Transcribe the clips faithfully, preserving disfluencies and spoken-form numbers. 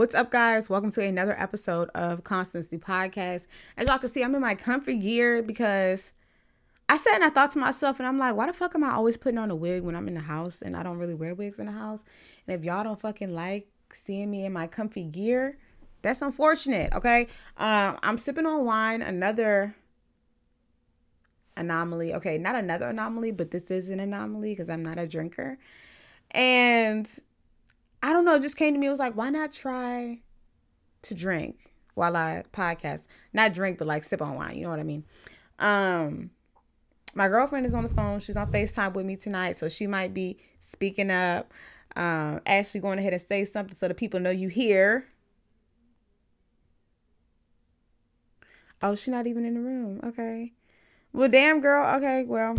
What's up, guys? Welcome to another episode of Constance, the podcast. As y'all can see, I'm in my comfy gear because I sat and I thought to myself, and I'm like, why the fuck am I always putting on a wig when I'm in the house? And I don't really wear wigs in the house. And if y'all don't fucking like seeing me in my comfy gear, that's unfortunate, okay? Um, I'm sipping on wine, another anomaly. Okay, not another anomaly, but this is an anomaly because I'm not a drinker. And I don't know, it just came to me. It was like, why not try to drink while I podcast? Not drink, but like sip on wine. You know what I mean? Um, my girlfriend is on the phone. She's on FaceTime with me tonight, so she might be speaking up. Um, Ashley, going ahead and say something so the people know you here. Oh, she's not even in the room. Okay. Well, damn, girl. Okay, well,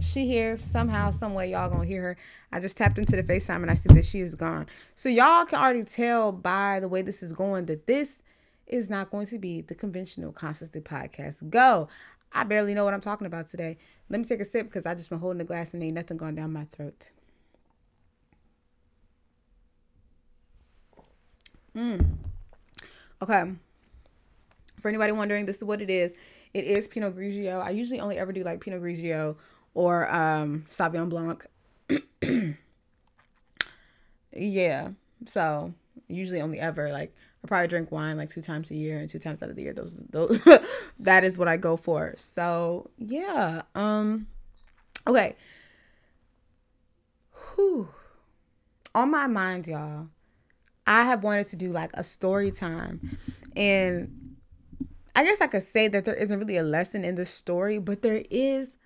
she here somehow, some way. Y'all gonna hear her. I just tapped into the FaceTime and I see that she is gone. So y'all can already tell by the way this is going that this is not going to be the conventional Constantly podcast. Go. I barely know what I'm talking about today. Let me take a sip because I just been holding the glass and ain't nothing going down my throat. Mm. Okay. For anybody wondering, this is what it is. It is Pinot Grigio. I usually only ever do like Pinot Grigio or um, Sauvignon Blanc. Yeah. So usually only ever, like, I probably drink wine like two times a year and two times out of the year. Those, those that is what I go for. So yeah. Um, okay. Whew. On my mind, y'all, I have wanted to do like a story time, and I guess I could say that there isn't really a lesson in this story, but there is.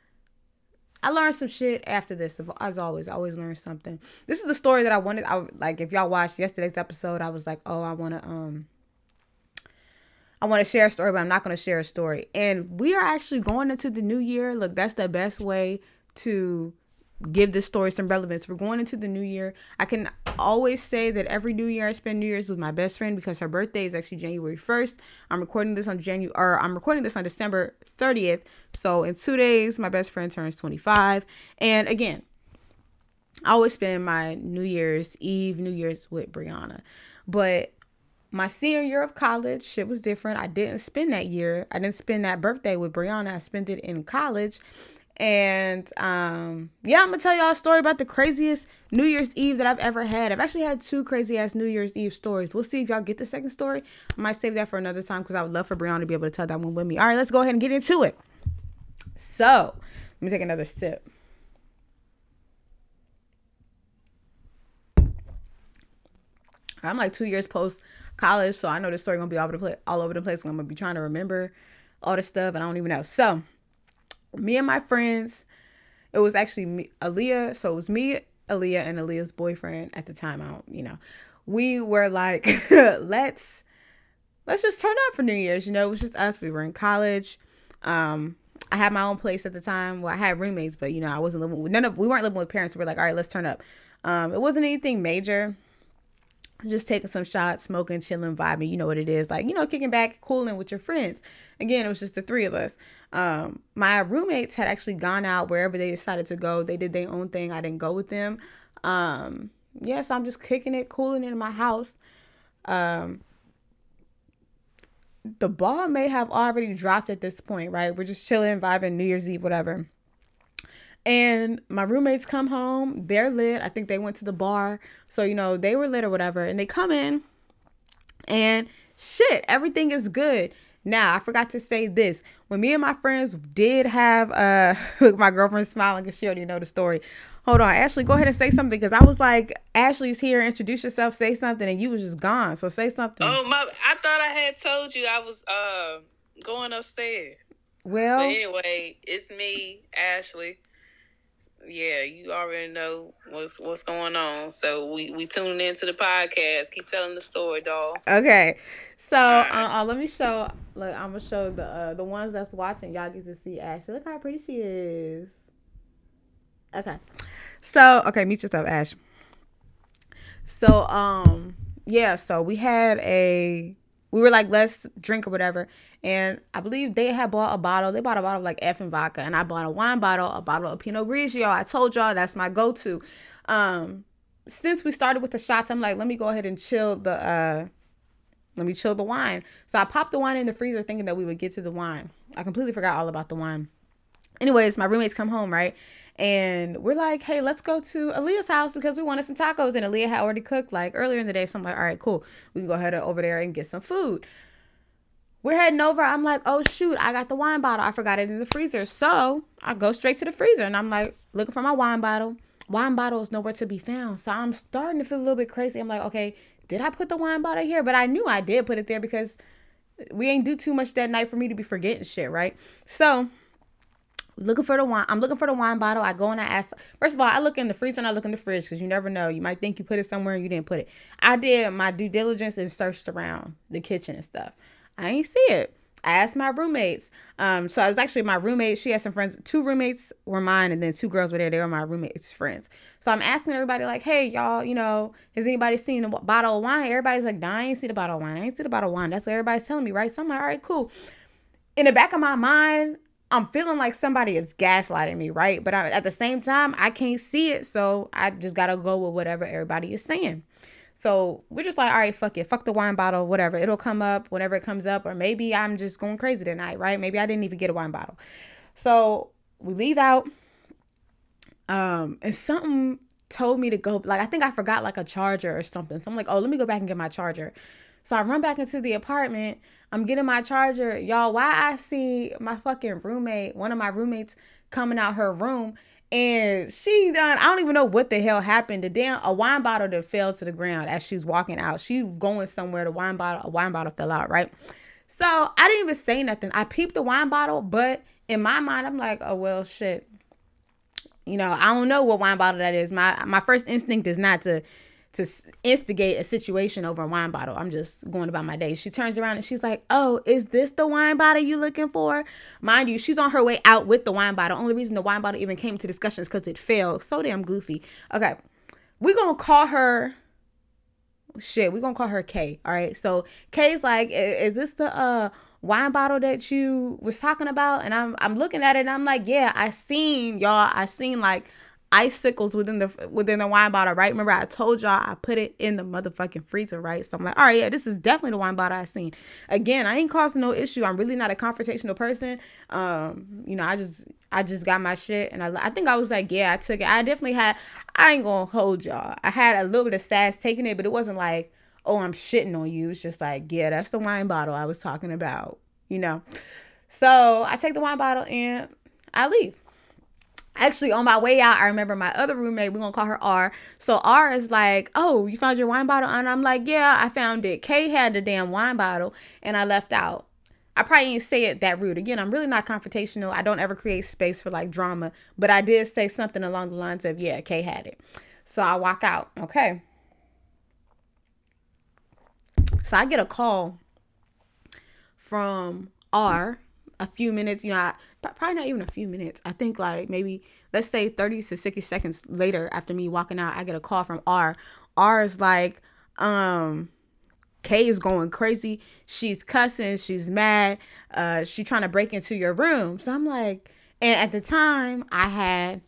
I learned some shit after this. As always, I always learn something. This is the story that I wanted. I like, if y'all watched yesterday's episode, I was like, oh, I want to, um, I want to share a story, but I'm not going to share a story. And we are actually going into the new year. Look, that's the best way to give this story some relevance. We're going into the new year. I can always say that every new year I spend New Year's with my best friend because her birthday is actually January first. I'm recording this on January, or I'm recording this on December thirtieth. So in two days, my best friend turns twenty-five. And again, I always spend my New Year's Eve, New Year's with Brianna. But my senior year of college, shit was different. I didn't spend that year. I didn't spend that birthday with Brianna. I spent it in college. And um, yeah, I'm going to tell y'all a story about the craziest New Year's Eve that I've ever had. I've actually had two crazy ass New Year's Eve stories. We'll see if y'all get the second story. I might save that for another time because I would love for Brianna to be able to tell that one with me. All right, let's go ahead and get into it. So let me take another sip. I'm like two years post college, so I know this story going to be all over the place, all over the place. And I'm going to be trying to remember all this stuff, and I don't even know. So me and my friends, it was actually me, Aaliyah. So it was me, Aaliyah, and Aaliyah's boyfriend at the time. I don't, you know, we were like, let's, let's just turn up for New Year's. You know, it was just us. We were in college. Um, I had my own place at the time. Well, I had roommates, but you know, I wasn't living with none of, we weren't living with parents. We were like, all right, let's turn up. Um, it wasn't anything major. Just taking some shots, smoking, chilling, vibing. You know what it is. Like, you know, kicking back, cooling with your friends. Again, it was just the three of us. Um, my roommates had actually gone out wherever they decided to go. They did their own thing. I didn't go with them. Um, yeah, so I'm just kicking it, cooling in my house. Um, the ball may have already dropped at this point, right? We're just chilling, vibing, New Year's Eve, whatever. And my roommates come home, they're lit. I think they went to the bar. So, you know, they were lit or whatever. And they come in and shit, everything is good. Now, I forgot to say this. When me and my friends did have, uh, my girlfriend smiling because she already know the story. Hold on, Ashley, go ahead and say something. Because I was like, Ashley's here, introduce yourself, say something. And you was just gone. So say something. Oh, my, I thought I had told you I was uh, going upstairs. Well. But anyway, it's me, Ashley. Yeah, you already know what's what's going on. So we, we tuned into the podcast. Keep telling the story, doll. Okay. So right. uh, uh, let me show. Look, I'm going to show the uh, the ones that's watching. Y'all get to see Ashley. Look how pretty she is. Okay. So, okay, meet yourself, Ash. So, um, yeah, so we had a... We were like, let's drink or whatever. And I believe they had bought a bottle. They bought a bottle of like effing vodka. And I bought a wine bottle, a bottle of Pinot Grigio. I told y'all that's my go-to. Um, since we started with the shots, I'm like, let me go ahead and chill the uh, Let me chill the wine. So I popped the wine in the freezer thinking that we would get to the wine. I completely forgot all about the wine. Anyways, my roommates come home, right? And we're like, hey, let's go to Aaliyah's house because we wanted some tacos. And Aaliyah had already cooked like earlier in the day. So I'm like, all right, cool. We can go ahead over there and get some food. We're heading over. I'm like, oh, shoot, I got the wine bottle. I forgot it in the freezer. So I go straight to the freezer and I'm like looking for my wine bottle. Wine bottle is nowhere to be found. So I'm starting to feel a little bit crazy. I'm like, okay, did I put the wine bottle here? But I knew I did put it there because we ain't do too much that night for me to be forgetting shit, right? So looking for the wine. I'm looking for the wine bottle. I go and I ask. First of all, I look in the freezer and I look in the fridge because you never know. You might think you put it somewhere and you didn't put it. I did my due diligence and searched around the kitchen and stuff. I ain't see it. I asked my roommates. Um, so I was actually my roommate. She had some friends. Two roommates were mine, and then two girls were there. They were my roommates' friends. So I'm asking everybody, like, hey, y'all, you know, has anybody seen the bottle of wine? Everybody's like, nah, I ain't see the bottle of wine. I ain't see the bottle of wine. That's what everybody's telling me, right? So I'm like, all right, cool. In the back of my mind, I'm feeling like somebody is gaslighting me, right? But I, at the same time, I can't see it. So I just got to go with whatever everybody is saying. So we're just like, all right, fuck it. Fuck the wine bottle, whatever. It'll come up whenever it comes up. Or maybe I'm just going crazy tonight, right? Maybe I didn't even get a wine bottle. So we leave out. Um, and something told me to go. Like, I think I forgot like a charger or something. So I'm like, oh, let me go back and get my charger. So I run back into the apartment. I'm getting my charger. Y'all, why I see my fucking roommate, one of my roommates coming out her room. And she done, I don't even know what the hell happened. The damn, a wine bottle that fell to the ground as she's walking out. She going somewhere, the wine bottle, a wine bottle fell out, right? So I didn't even say nothing. I peeped the wine bottle, but in my mind, I'm like, oh, well, shit. You know, I don't know what wine bottle that is. My my first instinct is not to, to instigate a situation over a wine bottle. I'm just going about my day. She turns around and she's like, oh, is this the wine bottle you looking for? Mind you, she's on her way out with the wine bottle. Only reason the wine bottle even came to discussion is because it fell. So damn goofy. Okay. We're going to call her, shit, we're going to call her Kay. All right. So Kay's like, is this the uh, wine bottle that you was talking about? And I'm, I'm looking at it and I'm like, yeah, I seen y'all. I seen like icicles within the within the wine bottle, right? Remember I told y'all I put it in the motherfucking freezer, right? So I'm like, all right, yeah, this is definitely the wine bottle I seen. Again, I ain't causing no issue. I'm really not a confrontational person. Um, you know, I just I just got my shit and I I think I was like, yeah, I took it. I definitely had, I ain't gonna hold y'all. I had a little bit of sass taking it, but it wasn't like, oh, I'm shitting on you. It's just like, yeah, that's the wine bottle I was talking about, you know? So I take the wine bottle and I leave. Actually, on my way out, I remember my other roommate, we're going to call her R. So R is like, oh, you found your wine bottle? And I'm like, yeah, I found it. Kay had the damn wine bottle and I left out. I probably didn't say it that rude. Again, I'm really not confrontational. I don't ever create space for like drama. But I did say something along the lines of, yeah, Kay had it. So I walk out. Okay. So I get a call from R. A few minutes, you know, I, probably not even a few minutes. I think like maybe, let's say thirty to sixty seconds later after me walking out, I get a call from R. R is like, um, Kay is going crazy. She's cussing. She's mad. Uh, she trying to break into your room. So I'm like, and at the time I had,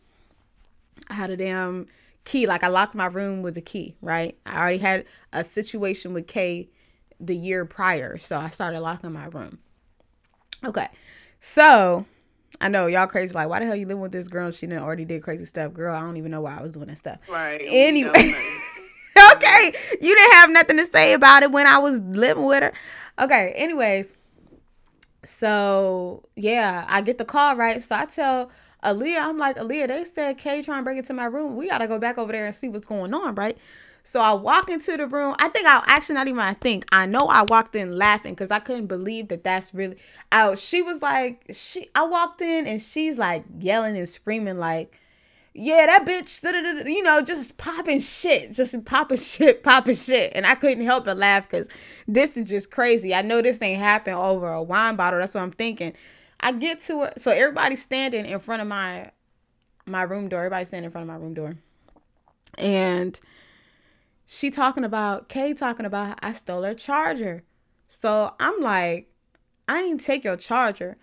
I had a damn key. Like I locked my room with a key, right? I already had a situation with Kay the year prior. So I started locking my room. Okay, so I know y'all crazy. Like, why the hell you living with this girl? She done already did crazy stuff, girl. I don't even know why I was doing that stuff. Right. Anyway, no, okay, you didn't have nothing to say about it when I was living with her. Okay. Anyways, so yeah, I get the call, right? So I tell Aaliyah, I'm like, Aaliyah, they said Kay trying to break into my room. We gotta go back over there and see what's going on, right? So I walk into the room. I think I actually not even I think. I know I walked in laughing because I couldn't believe that that's really out. She was like, she. I walked in and she's like yelling and screaming like, yeah, that bitch, you know, just popping shit, just popping shit, popping shit. And I couldn't help but laugh because this is just crazy. I know this ain't happened over a wine bottle. That's what I'm thinking. I get to it. So everybody's standing in front of my my room door. Everybody's standing in front of my room door. And she talking about, Kay talking about, I stole her charger. So I'm like, I ain't take your charger.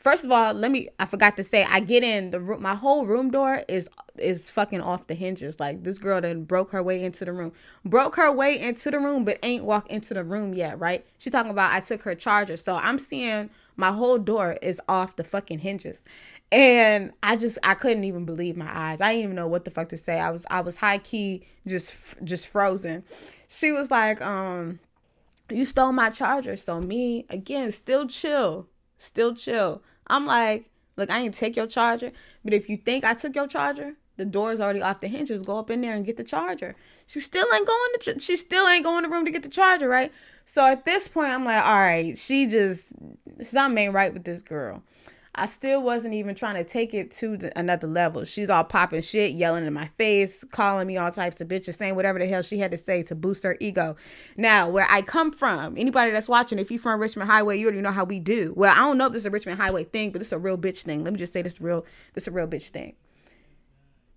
First of all, let me, I forgot to say, I get in the room. My whole room door is is fucking off the hinges. Like, this girl done broke her way into the room. Broke her way into the room, but ain't walked into the room yet, right? She talking about I took her charger. So I'm seeing my whole door is off the fucking hinges. And I just, I couldn't even believe my eyes. I didn't even know what the fuck to say. I was, I was high key, just, just frozen. She was like, um, you stole my charger. So me, again, still chill. Still chill. I'm like, look, I ain't take your charger, but if you think I took your charger, the door's already off the hinges. Go up in there and get the charger. She still ain't going to, ch- she still ain't going to the room to get the charger, right? So at this point, I'm like, all right, she just, something ain't right with this girl. I still wasn't even trying to take it to the, another level. She's all popping shit, yelling in my face, calling me all types of bitches, saying whatever the hell she had to say to boost her ego. Now, where I come from, anybody that's watching, if you're from Richmond Highway, you already know how we do. Well, I don't know if this is a Richmond Highway thing, but it's a real bitch thing. Let me just say this real, this a real bitch thing.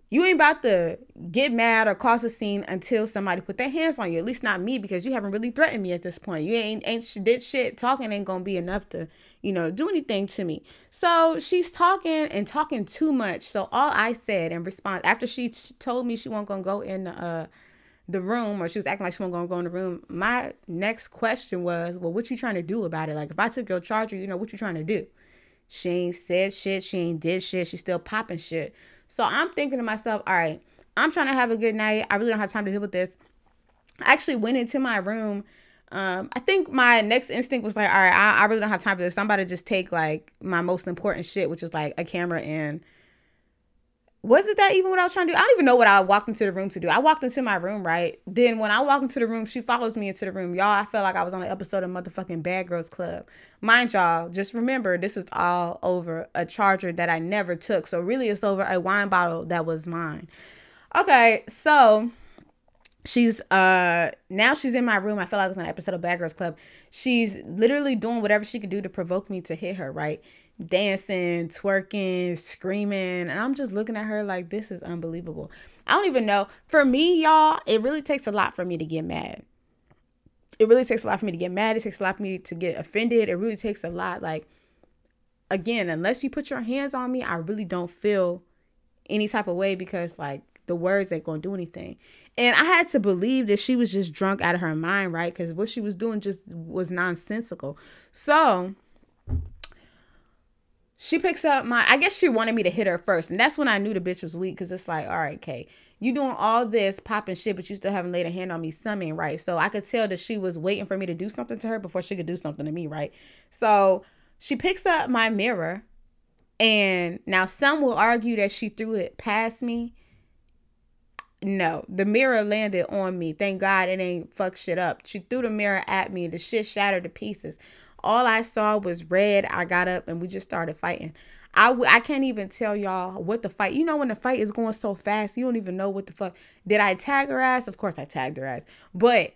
You ain't about to get mad or cause a scene until somebody put their hands on you. At least not me, because you haven't really threatened me at this point. You ain't ain't sh- did shit. Talking ain't gonna be enough to, you know, do anything to me. So she's talking and talking too much. So all I said in response, after she t- told me she wasn't gonna go in the, uh, the room, or she was acting like she wasn't gonna go in the room, my next question was, well, what you trying to do about it? Like, if I took your charger, you know, what you trying to do? She ain't said shit. She ain't did shit. She's still popping shit. So I'm thinking to myself, all right, I'm trying to have a good night. I really don't have time to deal with this. I actually went into my room. Um, I think my next instinct was like, all right, I, I really don't have time for this. Somebody just take like my most important shit, which is like a camera. And was it that even what I was trying to do? I don't even know what I walked into the room to do. I walked into my room, right? Then when I walk into the room, she follows me into the room. Y'all, I felt like I was on an episode of motherfucking Bad Girls Club. Mind y'all, just remember, this is all over a charger that I never took. So really, it's over a wine bottle that was mine. Okay, so she's, uh, now she's in my room. I feel like I was on an episode of Bad Girls Club. She's literally doing whatever she could do to provoke me to hit her, right? Dancing, twerking, screaming, and I'm just looking at her like, this is unbelievable. I don't even know. For me, y'all, it really takes a lot for me to get mad. It really takes a lot for me to get mad. It takes a lot for me to get offended. It really takes a lot. Like, again, unless you put your hands on me, I really don't feel any type of way, because like the words ain't gonna do anything. And I had to believe that she was just drunk out of her mind, right? Because what she was doing just was nonsensical. So she picks up my, I guess she wanted me to hit her first. And that's when I knew the bitch was weak, because it's like, all right, Kay, you doing all this popping shit, but you still haven't laid a hand on me, something, right? So I could tell that she was waiting for me to do something to her before she could do something to me, right? So she picks up my mirror. And now some will argue that she threw it past me. No, the mirror landed on me. Thank God it ain't fuck shit up. She threw the mirror at me and the shit shattered to pieces. All I saw was red. I got up and we just started fighting. I, w- I can't even tell y'all what the fight. You know when the fight is going so fast, you don't even know what the fuck. Did I tag her ass? Of course I tagged her ass. But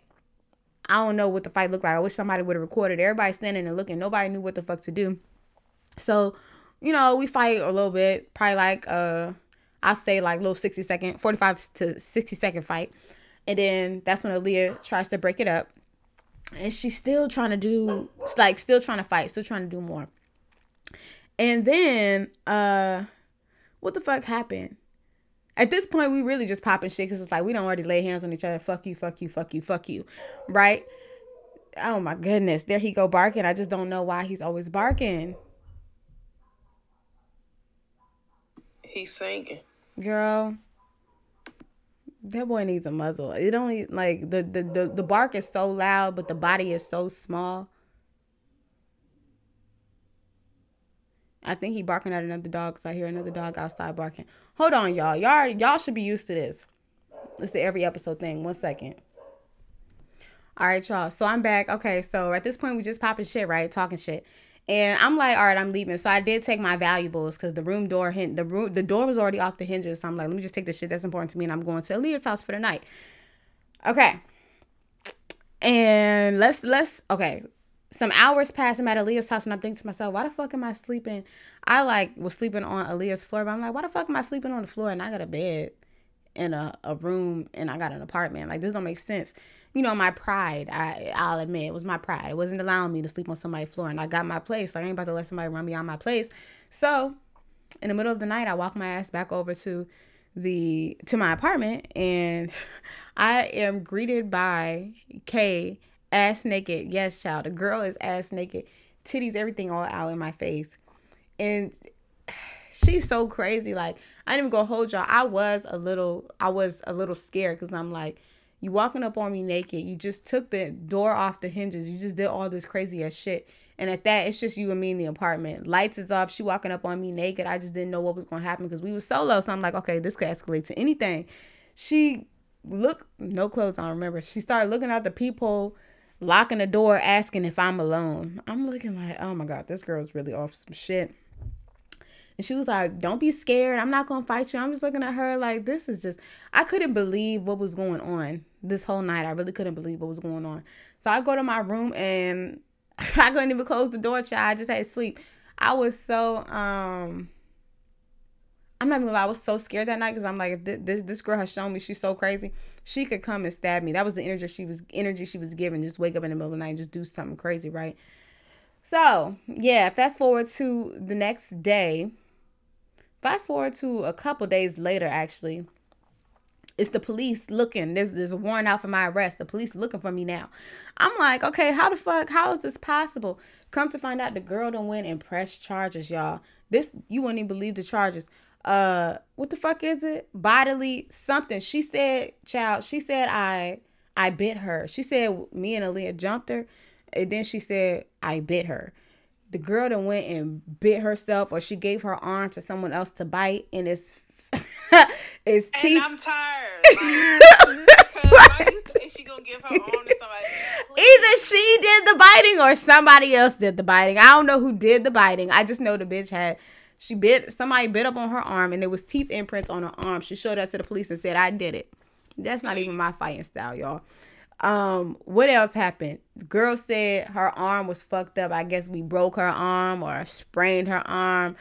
I don't know what the fight looked like. I wish somebody would have recorded. Everybody standing and looking. Nobody knew what the fuck to do. So, you know, we fight a little bit. Probably like, uh, I'll say like little sixty second, forty-five to sixty second fight. And then that's when Aaliyah tries to break it up. And she's still trying to do, like, still trying to fight, still trying to do more. And then, uh, what the fuck happened? At this point, we really just popping shit, because it's like, we don't already lay hands on each other. Fuck you, fuck you, fuck you, fuck you, right? Oh, my goodness. There he go barking. I just don't know why he's always barking. He's singing. Girl. That boy needs a muzzle. It only, like, the, the, the, the bark is so loud, but the body is so small. I think he barking at another dog, because I hear another dog outside barking. Hold on, y'all. Y'all y'all should be used to this. It's the every episode thing. One second. All right, y'all. So I'm back. Okay, so at this point, we just popping shit, right? Talking shit. And I'm like, all right, I'm leaving. So I did take my valuables, because the room door, the room, the door was already off the hinges. So I'm like, let me just take the shit that's important to me, and I'm going to Aaliyah's house for the night. Okay. And let's, let's, okay. Some hours pass. I'm at Aaliyah's house, and I'm thinking to myself, why the fuck am I sleeping? I like was sleeping on Aaliyah's floor, but I'm like, why the fuck am I sleeping on the floor? And I got a bed in a, a room, and I got an apartment. Like, this don't make sense. you know, my pride, I, I'll admit, it was my pride. It wasn't allowing me to sleep on somebody's floor, and I got my place. Like, I ain't about to let somebody run me out my place. So in the middle of the night, I walked my ass back over to the to my apartment, and I am greeted by Kay, ass naked. Yes, child, the girl is ass naked, titties, everything all out in my face. And she's so crazy. Like, I didn't even go hold y'all. I was a little, I was a little scared, because I'm like, you walking up on me naked. You just took the door off the hinges. You just did all this crazy ass shit. And at that, it's just you and me in the apartment. Lights is off. She walking up on me naked. I just didn't know what was going to happen because we were solo. So I'm like, okay, this could escalate to anything. She look, no clothes on, remember. She started looking out the peephole, locking the door, asking if I'm alone. I'm looking like, oh my God, this girl's really off some shit. And she was like, don't be scared. I'm not going to fight you. I'm just looking at her like, this is just, I couldn't believe what was going on this whole night. I really couldn't believe what was going on. So I go to my room and I couldn't even close the door, child. I just had to sleep. I was so, um, I'm not even gonna lie, I was so scared that night because I'm like, if this, this this girl has shown me she's so crazy, she could come and stab me. That was the energy she was energy she was giving. Just wake up in the middle of the night and just do something crazy, right? So, yeah, fast forward to the next day. Fast forward to a couple days later, actually. It's the police looking. There's this warrant out for my arrest. The police looking for me now. I'm like, okay, how the fuck? How is this possible? Come to find out the girl done went and pressed charges, y'all. This, you wouldn't even believe the charges. Uh, what the fuck is it? Bodily something. She said, child, she said I I bit her. She said me and Aaliyah jumped her. And then she said, I bit her. The girl done went and bit herself, or she gave her arm to someone else to bite, and it's it's teeth. And I'm tired. Like, is she gonna give her arm to somebody else? Either she did the biting or somebody else did the biting. I don't know who did the biting. I just know the bitch had she bit somebody bit up on her arm, and there was teeth imprints on her arm. She showed that to the police and said, I did it. That's not even my fighting style, y'all. Um, what else happened? Girl said her arm was fucked up. I guess we broke her arm or sprained her arm.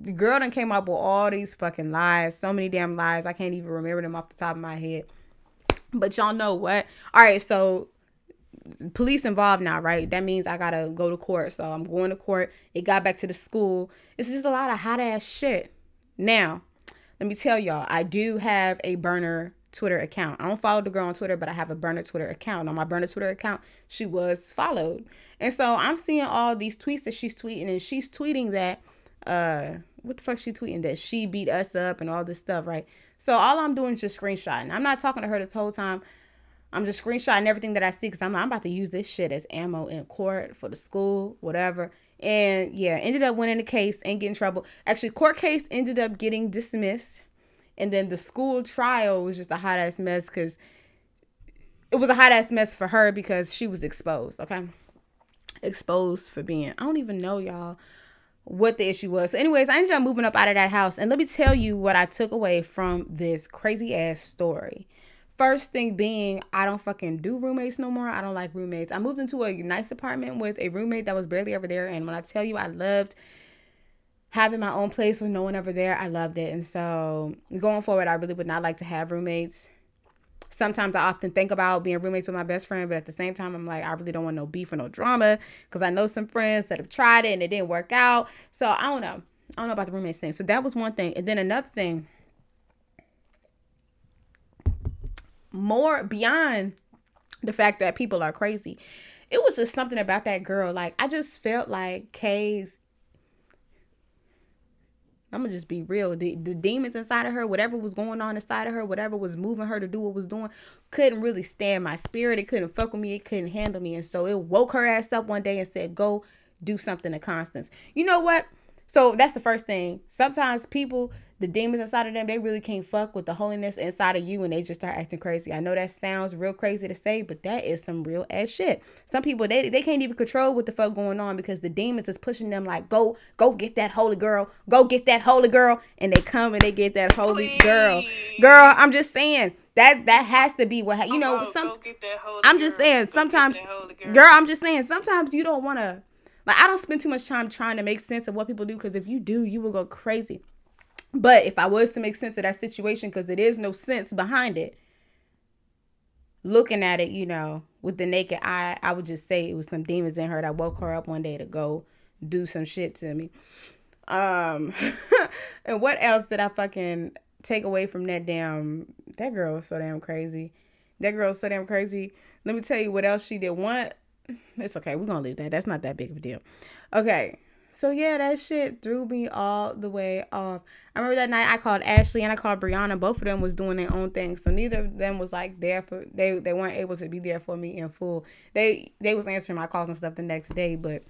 The girl done came up with all these fucking lies. So many damn lies. I can't even remember them off the top of my head. But y'all know what? All right, so police involved now, right? That means I gotta go to court. So I'm going to court. It got back to the school. It's just a lot of hot ass shit. Now, let me tell y'all, I do have a burner Twitter account. I don't follow the girl on Twitter, but I have a burner Twitter account. On my burner Twitter account, she was followed. And so I'm seeing all these tweets that she's tweeting, and she's tweeting that, uh, what the fuck she tweeting? That she beat us up and all this stuff, right? So all I'm doing is just screenshotting. I'm not talking to her this whole time. I'm just screenshotting everything that I see because I'm, I'm about to use this shit as ammo in court for the school, whatever. And yeah, ended up winning the case and getting in trouble. Actually, court case ended up getting dismissed. And then the school trial was just a hot ass mess because it was a hot ass mess for her because she was exposed, okay? Exposed for being, I don't even know, y'all, what the issue was. So anyways, I ended up moving up out of that house. And let me tell you what I took away from this crazy ass story. First thing being, I don't fucking do roommates no more. I don't like roommates. I moved into a nice apartment with a roommate that was barely ever there. And when I tell you I loved having my own place with no one ever there, I loved it. And so going forward, I really would not like to have roommates. Sometimes I often think about being roommates with my best friend, but at the same time, I'm like, I really don't want no beef or no drama because I know some friends that have tried it and it didn't work out. So I don't know. I don't know about the roommates thing. So that was one thing. And then another thing, more beyond the fact that people are crazy, it was just something about that girl. Like, I just felt like Kay's, I'm gonna just be real. The, the demons inside of her, whatever was going on inside of her, whatever was moving her to do what was doing, couldn't really stand my spirit. It couldn't fuck with me. It couldn't handle me. And so it woke her ass up one day and said, go do something to Constance. You know what? So that's the first thing. Sometimes people, the demons inside of them, they really can't fuck with the holiness inside of you and they just start acting crazy. I know that sounds real crazy to say, but that is some real ass shit. Some people, they they can't even control what the fuck going on because the demons is pushing them like, go, go get that holy girl. Go get that holy girl. And they come and they get that holy Please. girl. Girl, I'm just saying. That that has to be what, ha- you know, oh, some, I'm just girl. saying, sometimes, girl. girl, I'm just saying, sometimes you don't want to, like, I don't spend too much time trying to make sense of what people do because if you do, you will go crazy. But if I was to make sense of that situation, because it is no sense behind it, looking at it, you know, with the naked eye, I would just say it was some demons in her that woke her up one day to go do some shit to me. Um, and what else did I fucking take away from that damn, that girl was so damn crazy. That girl was so damn crazy. Let me tell you what else she did. One, it's okay. We're going to leave that. That's not that big of a deal. Okay. So yeah, that shit threw me all the way off. I remember that night I called Ashley and I called Brianna. Both of them was doing their own thing. So neither of them was like there for, they, they weren't able to be there for me in full. They, they was answering my calls and stuff the next day, but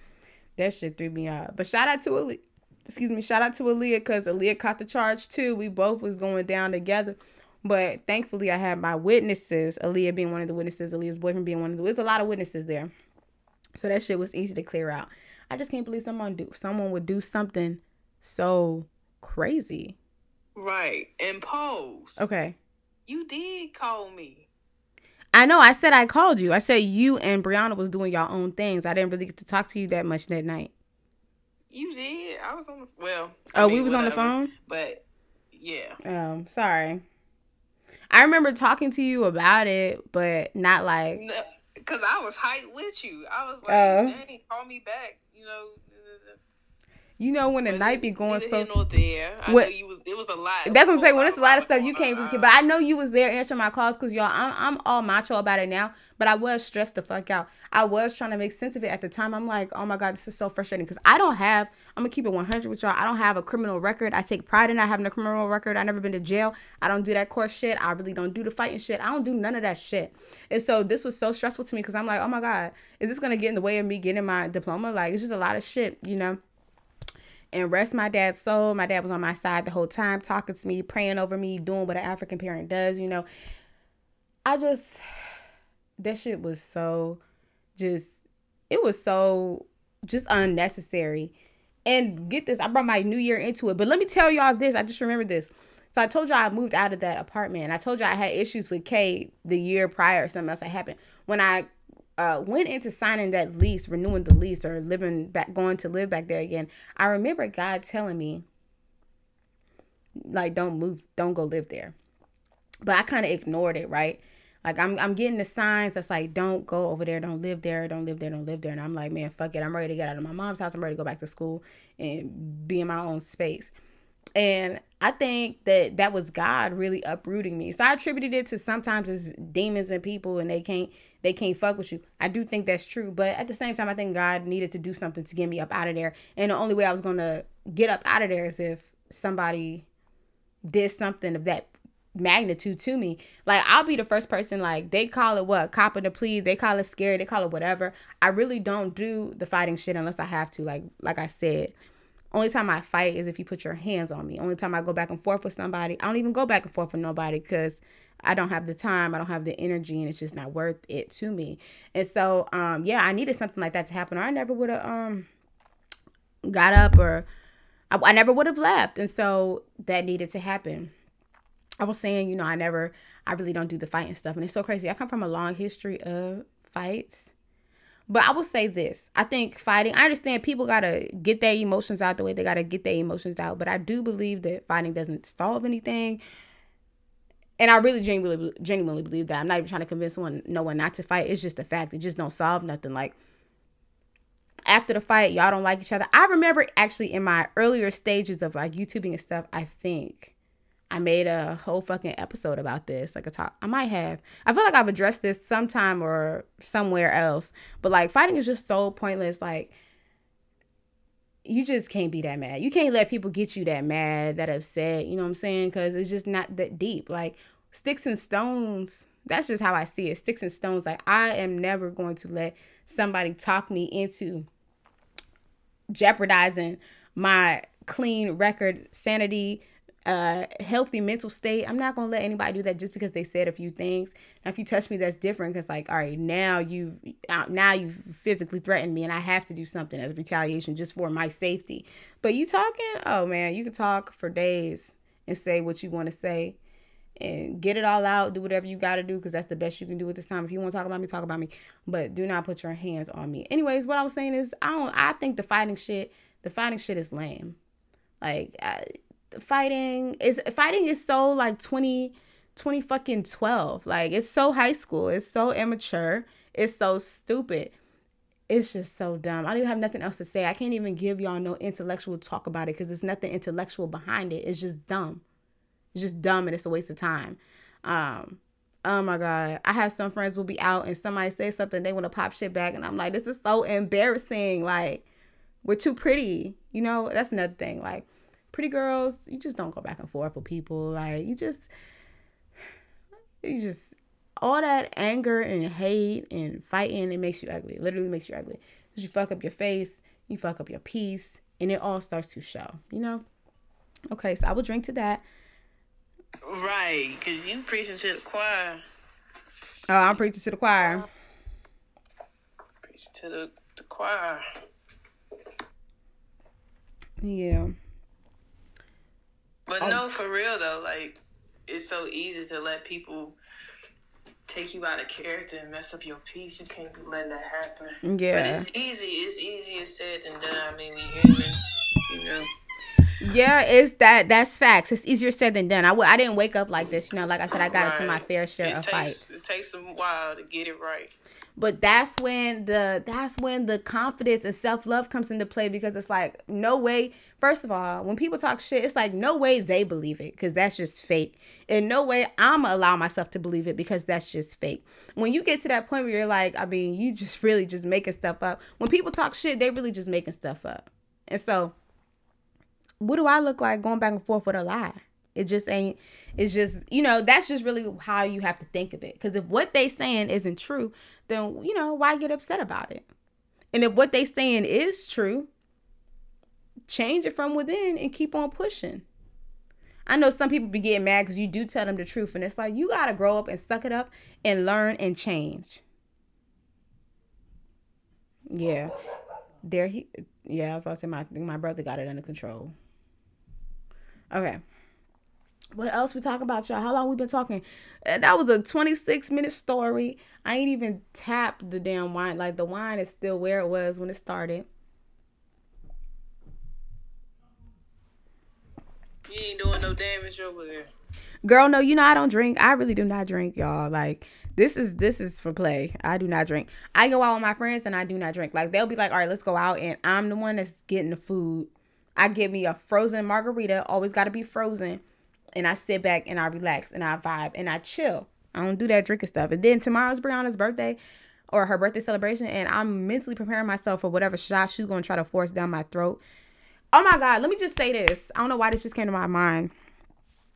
that shit threw me off. But shout out to Aaliyah. Excuse me. Shout out to Aaliyah because Aaliyah caught the charge too. We both was going down together. But thankfully I had my witnesses, Aaliyah being one of the witnesses, Aaliyah's boyfriend being one of the, there's a lot of witnesses there. So that shit was easy to clear out. I just can't believe someone do someone would do something so crazy. Right. Impose. Okay. You did call me. I know. I said I called you. I said you and Brianna was doing your own things. I didn't really get to talk to you that much that night. You did. I was on the well. Oh, I mean, we was whatever, on the phone? But yeah. Um, sorry. I remember talking to you about it, but not like... No, because I was hyped with you. I was like, uh, dang, call me back, you know. You know, when the but night be going so... There. I what, know you was, it was a lot. That's what I'm saying. When it's a lot of stuff, you can't... Really, but I know you was there answering my calls because, y'all, I'm, I'm all macho about it now, but I was stressed the fuck out. I was trying to make sense of it at the time. I'm like, oh, my God, this is so frustrating because I don't have... I'm going to keep it one hundred with y'all. I don't have a criminal record. I take pride in not having a criminal record. I've never been to jail. I don't do that court shit. I really don't do the fighting shit. I don't do none of that shit. And so this was so stressful to me because I'm like, oh, my God, is this going to get in the way of me getting my diploma? Like, it's just a lot of shit, you know? And rest my dad's soul. My dad was on my side the whole time, talking to me, praying over me, doing what an African parent does, you know. I just, that shit was so just, it was so just unnecessary. And get this, I brought my new year into it. But let me tell y'all this. I just remembered this. So I told y'all I moved out of that apartment. And I told y'all I had issues with Kay the year prior or something else that happened. When I Uh, went into signing that lease, renewing the lease, or living back, going to live back there again, I remember God telling me, like, don't move, don't go live there. But I kind of ignored it, right? Like, I'm I'm getting the signs that's like, don't go over there, don't live there, don't live there, don't live there. And I'm like, man, fuck it. I'm ready to get out of my mom's house. I'm ready to go back to school and be in my own space. And I think that that was God really uprooting me. So I attributed it to sometimes it's demons and people and they can't, they can't fuck with you. I do think that's true. But at the same time, I think God needed to do something to get me up out of there. And the only way I was going to get up out of there is if somebody did something of that magnitude to me. Like, I'll be the first person, like, they call it what? Copping the plea. They call it scary. They call it whatever. I really don't do the fighting shit unless I have to. Like, like I said, only time I fight is if you put your hands on me. Only time I go back and forth with somebody. I don't even go back and forth with nobody because I don't have the time. I don't have the energy, and it's just not worth it to me. And so, um, yeah, I needed something like that to happen, or I never would have um got up, or I, I never would have left. And so that needed to happen. I was saying, you know, I never, I really don't do the fighting stuff, and it's so crazy. I come from a long history of fights. But I will say this. I think fighting, I understand people got to get their emotions out the way they got to get their emotions out. But I do believe that fighting doesn't solve anything. And I really genuinely, genuinely believe that. I'm not even trying to convince one, no one not to fight. It's just a fact. It just don't solve nothing. Like, after the fight, y'all don't like each other. I remember actually in my earlier stages of like YouTubing and stuff, I think I made a whole fucking episode about this. Like a talk, I might have. I feel like I've addressed this sometime or somewhere else. But like fighting is just so pointless. Like you just can't be that mad. You can't let people get you that mad, that upset. You know what I'm saying? Because it's just not that deep. Like sticks and stones. That's just how I see it. Sticks and stones. Like I am never going to let somebody talk me into jeopardizing my clean record, sanity, uh healthy mental state. I'm not gonna let anybody do that just because they said a few things. Now if you touch me, that's different, because like, all right, now you now you physically threatened me and I have to do something as retaliation just for my safety. But you talking, oh man, you can talk for days and say what you want to say and get it all out, do whatever you got to do, because that's the best you can do at this time. If you want to talk about me, talk about me, but do not put your hands on me. Anyways, what I was saying is I don't I think the fighting shit the fighting shit is lame. Like I Fighting is fighting is so like 20 twenty fucking twelve. Like, it's so high school. It's so immature. It's so stupid. It's just so dumb. I don't even have nothing else to say. I can't even give y'all no intellectual talk about it because there's nothing intellectual behind it. It's just dumb. It's just dumb and it's a waste of time. Um, oh my God. I have some friends will be out and somebody says something, they want to pop shit back. And I'm like, this is so embarrassing. Like, we're too pretty. You know, that's another thing. Like, pretty girls, you just don't go back and forth with people. Like, you just, you just, all that anger and hate and fighting, it makes you ugly. It literally makes you ugly. Because you fuck up your face, you fuck up your peace, and it all starts to show, you know? Okay, so I will drink to that. Right, because you preaching to the choir. Oh, I'm preaching to the choir. Preaching to the, the choir. Yeah. But oh. No, for real, though, like, it's so easy to let people take you out of character and mess up your peace. You can't be letting that happen. Yeah. But it's easy. It's easier said than done. I mean, we humans, you know. Yeah, it's that. That's facts. It's easier said than done. I, w- I didn't wake up like this. You know, like I said, I got right. into my fair share it of takes, fights. It takes a while to get it right. But that's when the that's when the confidence and self-love comes into play, because it's like, no way. First of all, when people talk shit, it's like, no way they believe it, because that's just fake. And no way I'm going to allow myself to believe it, because that's just fake. When you get to that point where you're like, I mean, you just really just making stuff up. When people talk shit, they really just making stuff up. And so what do I look like going back and forth with a lie? It just ain't, it's just, you know, that's just really how you have to think of it. Because if what they saying isn't true, then, you know, why get upset about it? And if what they saying is true, change it from within and keep on pushing. I know some people be getting mad because you do tell them the truth. And it's like, you got to grow up and suck it up and learn and change. Yeah. There he, yeah, I was about to say my, my brother got it under control. Okay. What else we talking about, y'all? How long we been talking? That was a twenty-six minute story. I ain't even tapped the damn wine. Like, the wine is still where it was when it started. You ain't doing no damage over there. Girl, no, you know I don't drink. I really do not drink, y'all. Like, this is this is for play. I do not drink. I go out with my friends and I do not drink. Like, they'll be like, all right, let's go out, and I'm the one that's getting the food. I give me a frozen margarita. Always got to be frozen. And I sit back and I relax and I vibe and I chill. I don't do that drinking stuff. And then tomorrow's Brianna's birthday, or her birthday celebration, and I'm mentally preparing myself for whatever shot she's going to try to force down my throat. Oh my God, let me just say this. I don't know why this just came to my mind.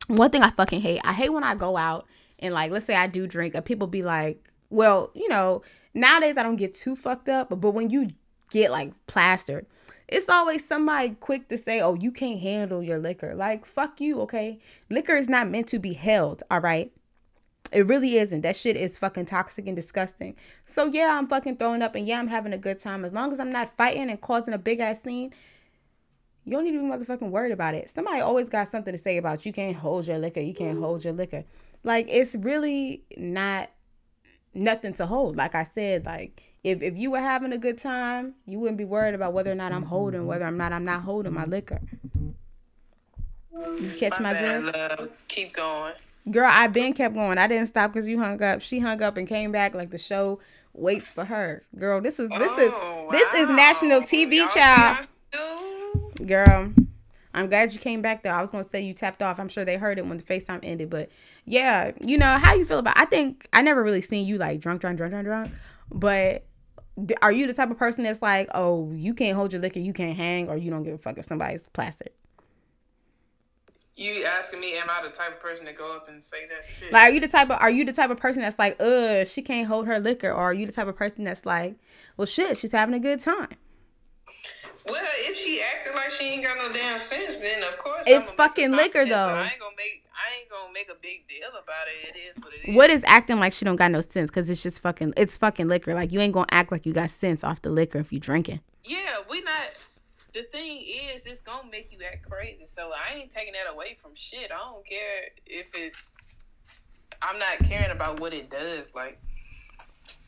One thing I fucking hate. I hate when I go out and, like, let's say I do drink, and people be like, well, you know, nowadays I don't get too fucked up. But, but when you get, like, plastered, it's always somebody quick to say, oh, you can't handle your liquor. Like, fuck you, okay? Liquor is not meant to be held, all right? It really isn't. That shit is fucking toxic and disgusting. So, yeah, I'm fucking throwing up, and, yeah, I'm having a good time. As long as I'm not fighting and causing a big-ass scene, you don't need to be motherfucking worried about it. Somebody always got something to say about you can't hold your liquor, you can't hold your liquor. Like, it's really not nothing to hold. Like I said, like, If if you were having a good time, you wouldn't be worried about whether or not I'm holding, whether or not I'm not holding my liquor. You catch my, my drift? Keep going. Girl, I been kept going. I didn't stop because you hung up. She hung up and came back like the show waits for her. Girl, this is, this is, oh, this wow. is national T V, y'all, child. Girl, I'm glad you came back, though. I was going to say you tapped off. I'm sure they heard it when the FaceTime ended. But, yeah, you know, how you feel about, I think, I never really seen you, like, drunk, drunk, drunk, drunk, drunk. But are you the type of person that's like, oh, you can't hold your liquor, you can't hang, or you don't give a fuck if somebody's plastic? You asking me, am I the type of person to go up and say that shit? Like, are you the type of, are you the type of person that's like, ugh, she can't hold her liquor? Or are you the type of person that's like, well, shit, she's having a good time? Well, if she acting like she ain't got no damn sense, then of course it's I'm fucking liquor, though. I ain't gonna make I ain't gonna make a big deal about it. It is what it is. What is acting like she don't got no sense? Because it's just fucking it's fucking liquor. Like, you ain't gonna act like you got sense off the liquor if you drinking. Yeah, we not. The thing is, it's gonna make you act crazy. So I ain't taking that away from shit. I don't care if it's. I'm not caring about what it does. Like,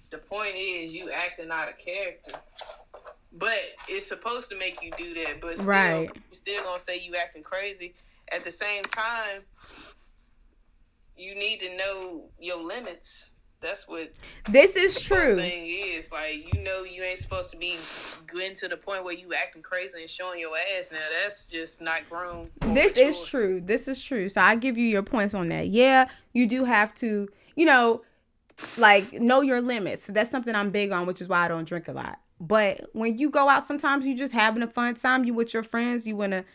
the point is, you acting out of character. But it's supposed to make you do that. But still, right. You're still going to say you acting crazy. At the same time, you need to know your limits. That's what this is true. Thing is, like, you know, you ain't supposed to be getting to the point where you acting crazy and showing your ass. Now that's just not grown. This mature. Is true. This is true. So I give you your points on that. Yeah, you do have to, you know, like, know your limits. So that's something I'm big on, which is why I don't drink a lot. But when you go out, sometimes you just having a fun time. You with your friends. You wanna,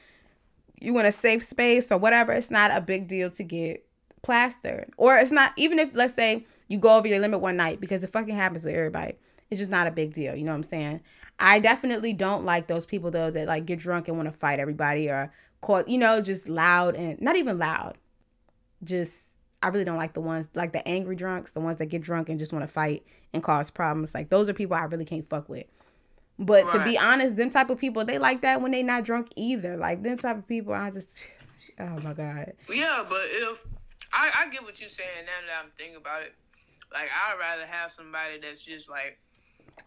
you want a safe space or whatever. It's not a big deal to get plastered, or it's not even if, let's say, you go over your limit one night, because it fucking happens with everybody. It's just not a big deal. You know what I'm saying? I definitely don't like those people, though, that, like, get drunk and want to fight everybody or call, you know, just loud and not even loud. Just, I really don't like the ones, like the angry drunks, the ones that get drunk and just want to fight and cause problems. Like, those are people I really can't fuck with. But right. To be honest, them type of people, they like that when they not drunk either. Like, them type of people, I just, oh my God. Yeah, but if, I, I get what you're saying now that I'm thinking about it. Like, I'd rather have somebody that's just, like,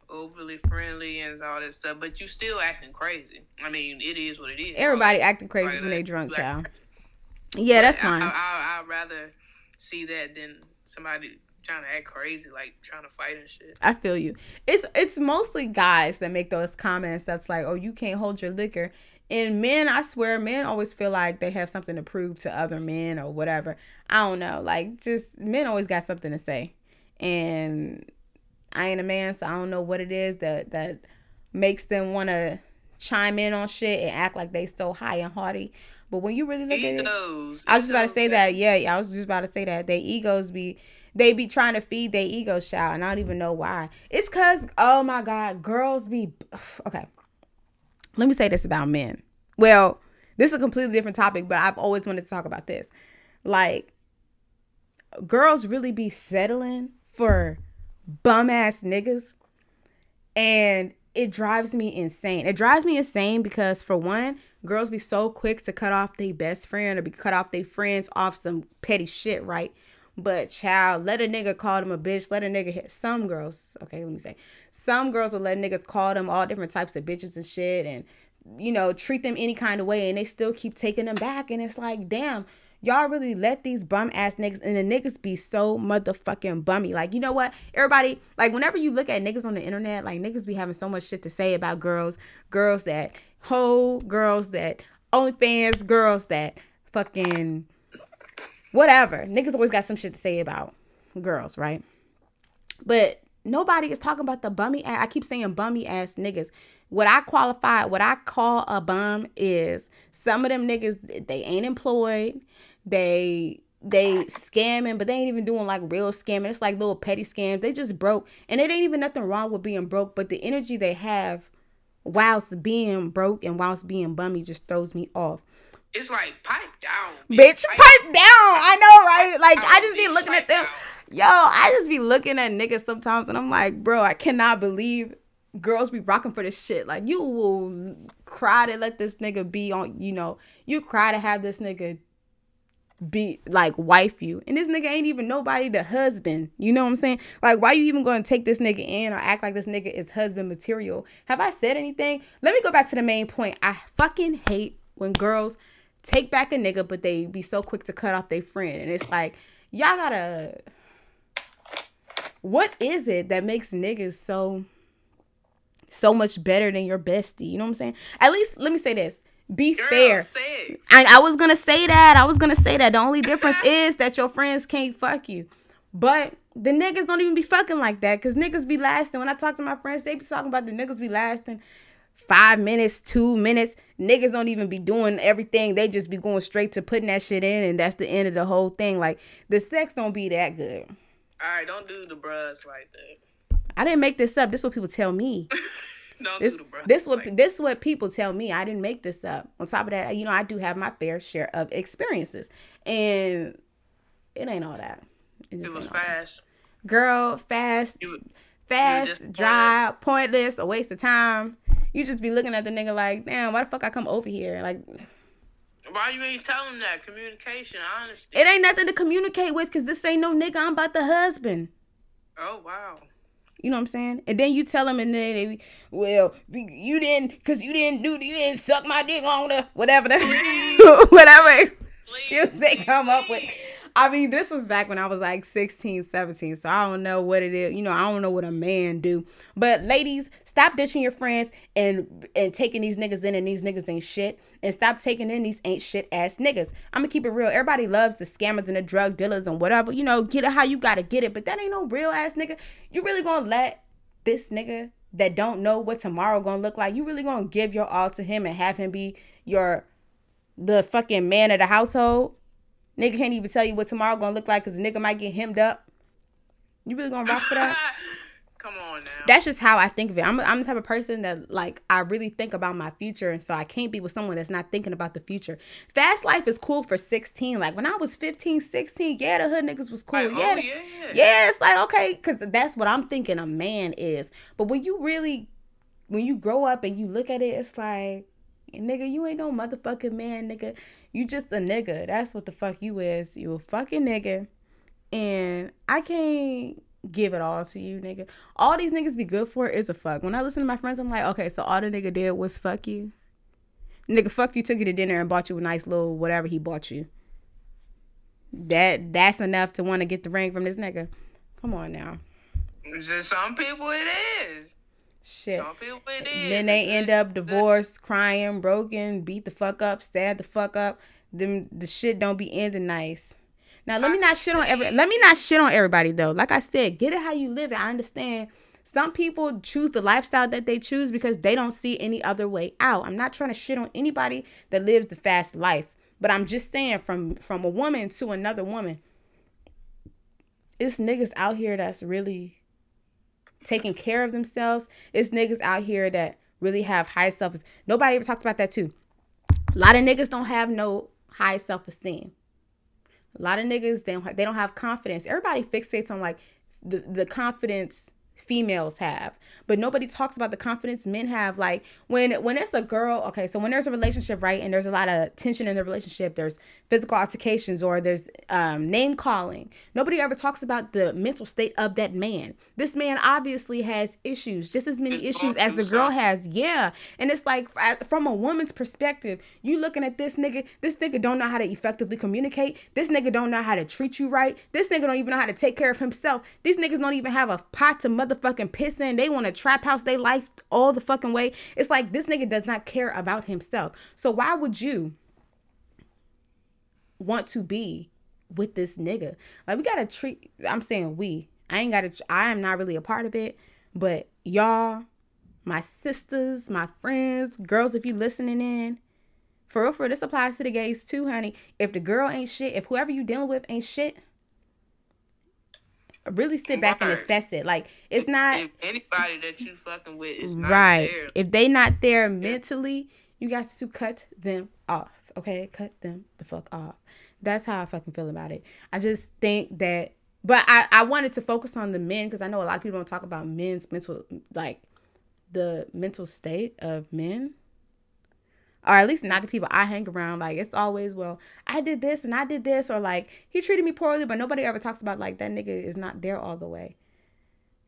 overly friendly and all that stuff, but you still acting crazy. I mean, it is what it is. Everybody like, acting crazy like, when they drunk, like, child. Yeah, that's fine. I, I, I'd rather see that than somebody trying to act crazy, like, trying to fight and shit. I feel you. It's it's mostly guys that make those comments that's like, oh, you can't hold your liquor. And men, I swear, men always feel like they have something to prove to other men or whatever. I don't know. Like, just men always got something to say. And I ain't a man, so I don't know what it is that that makes them want to chime in on shit and act like they so high and haughty. But when you really look at it, I was just about to say that. Yeah, I was just about to say that. Their egos be, they be trying to feed their ego, child, and I don't even know why. It's because, oh my God, girls be, okay. Let me say this about men. Well, this is a completely different topic, but I've always wanted to talk about this. Like, girls really be settling for bum ass niggas, and it drives me insane. It drives me insane because, for one, girls be so quick to cut off their best friend or be cut off their friends off some petty shit, right? But child, let a nigga call them a bitch. Let a nigga hit some girls. Okay, let me say some girls will let niggas call them all different types of bitches and shit, and, you know, treat them any kind of way, and they still keep taking them back, and it's like, damn. Y'all really let these bum ass niggas, and the niggas be so motherfucking bummy. Like, you know what? Everybody, like, whenever you look at niggas on the internet, like, niggas be having so much shit to say about girls. Girls that hoe, girls that OnlyFans, girls that fucking whatever. Niggas always got some shit to say about girls, right? But nobody is talking about the bummy ass. I keep saying bummy ass niggas. What I qualify, what I call a bum is some of them niggas, they ain't employed. They they scamming, but they ain't even doing like real scamming. It's like little petty scams. They just broke, and it ain't even nothing wrong with being broke. But the energy they have whilst being broke and whilst being bummy just throws me off. It's like pipe down, bitch. Bitch, pipe, pipe down. down. I know, right? Like I, I just be looking at them. Down. Yo, I just be looking at niggas sometimes, and I'm like, bro, I cannot believe girls be rocking for this shit. Like, you will cry to let this nigga be on. You know, you cry to have this nigga be like wife you, and this nigga ain't even nobody the husband. You know what I'm saying? Like, why you even going to take this nigga in or act like this nigga is husband material? Have I said anything? Let me go back to the main point. I fucking hate when girls take back a nigga, but they be so quick to cut off their friend, and it's like, y'all gotta. What is it that makes niggas so so much better than your bestie? You know what I'm saying? At least let me say this. Be Girl, fair. I, I was going to say that. I was going to say that. The only difference is that your friends can't fuck you. But the niggas don't even be fucking like that, because niggas be lasting. When I talk to my friends, they be talking about the niggas be lasting five minutes, two minutes. Niggas don't even be doing everything. They just be going straight to putting that shit in, and that's the end of the whole thing. Like, the sex don't be that good. All right, don't do the bros like that. I didn't make this up. This is what people tell me. Don't this this what like. this what people tell me. I didn't make this up. On top of that, you know, I do have my fair share of experiences, and it ain't all that. It, it was fast, that. Girl. Fast, you, fast, you dry, pointless, a waste of time. You just be looking at the nigga like, damn, why the fuck I come over here? Like, why you ain't telling that communication, honesty? It ain't nothing to communicate with, because this ain't no nigga. I'm about the husband. Oh wow. You know what I'm saying? And then you tell them, and then they, well, you didn't, because you didn't do, you didn't suck my dick on the, whatever, the, whatever excuse Please. they come Please. up with. I mean, this was back when I was like sixteen, seventeen, so I don't know what it is. You know, I don't know what a man do. But ladies, stop ditching your friends and and taking these niggas in, and these niggas ain't shit. And stop taking in these ain't shit ass niggas. I'm gonna keep it real. Everybody loves the scammers and the drug dealers and whatever. You know, get it how you gotta get it. But that ain't no real ass nigga. You really gonna let this nigga that don't know what tomorrow gonna look like, you really gonna give your all to him and have him be your the fucking man of the household? Nigga can't even tell you what tomorrow gonna look like because the nigga might get hemmed up. You really gonna rock for that? Come on now. That's just how I think of it. I'm, I'm the type of person that, like, I really think about my future, and so I can't be with someone that's not thinking about the future. Fast life is cool for sixteen. Like, when I was fifteen, sixteen, yeah, the hood niggas was cool. Like, yeah, oh, yeah, yeah. Yeah, it's like, okay, because that's what I'm thinking a man is. But when you really, when you grow up and you look at it, it's like, nigga, you ain't no motherfucking man, nigga. You just a nigga. That's what the fuck you is. You a fucking nigga. And I can't give it all to you, nigga. All these niggas be good for is a fuck. When I listen to my friends, I'm like, okay, so all the nigga did was fuck you. Nigga, fuck you, took you to dinner and bought you a nice little whatever he bought you. That That's enough to want to get the ring from this nigga. Come on now. Just some people it is. Shit. Then they end up divorced, crying, broken, beat the fuck up, stabbed the fuck up. Them the shit don't be ending nice. Now let me not shit on every let me not shit on everybody though. Like I said, get it how you live it. I understand some people choose the lifestyle that they choose because they don't see any other way out. I'm not trying to shit on anybody that lives the fast life, but I'm just saying from from a woman to another woman, it's niggas out here that's really taking care of themselves. It's niggas out here that really have high self-esteem. Nobody ever talks about that too. A lot of niggas don't have no high self-esteem. A lot of niggas, they don't, they don't have confidence. Everybody fixates on like the, the confidence females have, but nobody talks about the confidence men have. Like when when it's a girl, okay, so when there's a relationship, right, and there's a lot of tension in the relationship, there's physical altercations or there's um name calling, nobody ever talks about the mental state of that man. This man obviously has issues, just as many issues as the girl has. Yeah. And it's like, from a woman's perspective, you looking at this nigga, this nigga don't know how to effectively communicate, this nigga don't know how to treat you right, this nigga don't even know how to take care of himself, these niggas don't even have a pot to mother fucking pissing. They want to trap house their life all the fucking way. It's like, this nigga does not care about himself. So why would you want to be with this nigga? Like, we gotta treat, I'm saying we, I ain't gotta, I am not really a part of it, but y'all, my sisters, my friends, girls, if you listening in, for real, for real, this applies to the gays too, honey. If the girl ain't shit, if whoever you dealing with ain't shit, really sit back and assess it. Like, it's not, if anybody that you fucking with is not right there. If they not there mentally, you got to cut them off. Okay, cut them the fuck off. That's how I fucking feel about it. I just think that, but I I wanted to focus on the men because I know a lot of people don't talk about men's mental, like the mental state of men. Or at least not the people I hang around. Like, it's always, well, I did this and I did this. Or, like, he treated me poorly. But nobody ever talks about, like, that nigga is not there all the way.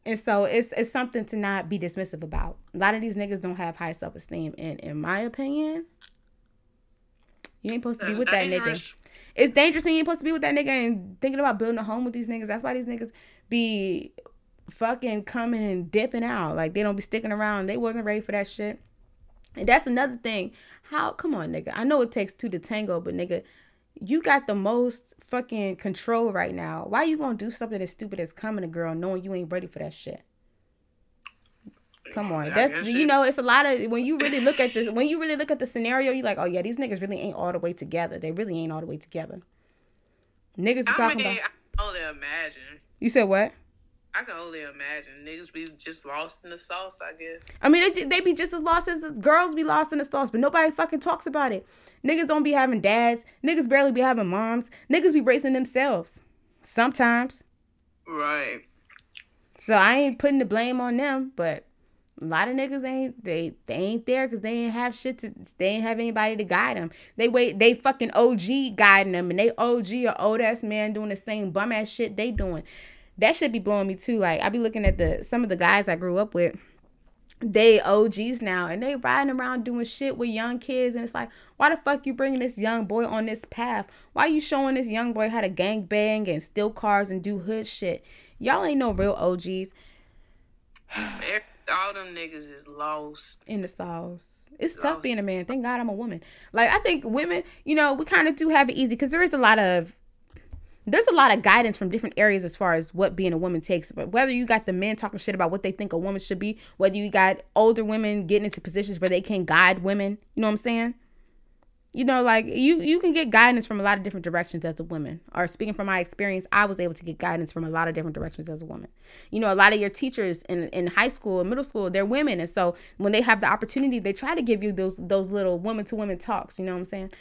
And so it's it's something to not be dismissive about. A lot of these niggas don't have high self-esteem. And in my opinion, you ain't supposed to be with that nigga. It's dangerous, and you ain't supposed to be with that nigga. And thinking about building a home with these niggas. That's why these niggas be fucking coming and dipping out. Like, they don't be sticking around. They wasn't ready for that shit. And that's another thing. How, come on, nigga. I know it takes two to tango, but nigga, you got the most fucking control right now. Why you gonna do something as stupid as coming to girl knowing you ain't ready for that shit? Come on. That's, you know, it's a lot of, when you really look at this, when you really look at the scenario, you're like, oh yeah, these niggas really ain't all the way together. They really ain't all the way together. Niggas be talking about, I can only imagine. You said what? I can only imagine. Niggas be just lost in the sauce, I guess. I mean, they, they be just as lost as girls be lost in the sauce, but nobody fucking talks about it. Niggas don't be having dads. Niggas barely be having moms. Niggas be bracing themselves. Sometimes. Right. So I ain't putting the blame on them, but a lot of niggas ain't, they, they ain't there because they ain't have shit to, they ain't have anybody to guide them. They wait, they fucking O G guiding them, and they O G or old ass man doing the same bum ass shit they doing. That should be blowing me too. Like, I be looking at the some of the guys I grew up with, they O Gs now, and they riding around doing shit with young kids, and it's like, why the fuck you bringing this young boy on this path? Why you showing this young boy how to gang bang and steal cars and do hood shit? Y'all ain't no real O Gs. All them niggas is lost in the sauce. It's lost. Tough being a man. Thank God I'm a woman. Like, I think women, you know, we kind of do have it easy, because there is a lot of there's a lot of guidance from different areas as far as what being a woman takes. But whether you got the men talking shit about what they think a woman should be, whether you got older women getting into positions where they can guide women, you know what I'm saying? You know, like, you, you can get guidance from a lot of different directions as a woman. Or speaking from my experience, I was able to get guidance from a lot of different directions as a woman. You know, a lot of your teachers in, in high school and middle school, they're women. And so when they have the opportunity, they try to give you those those little woman-to-woman talks, you know what I'm saying?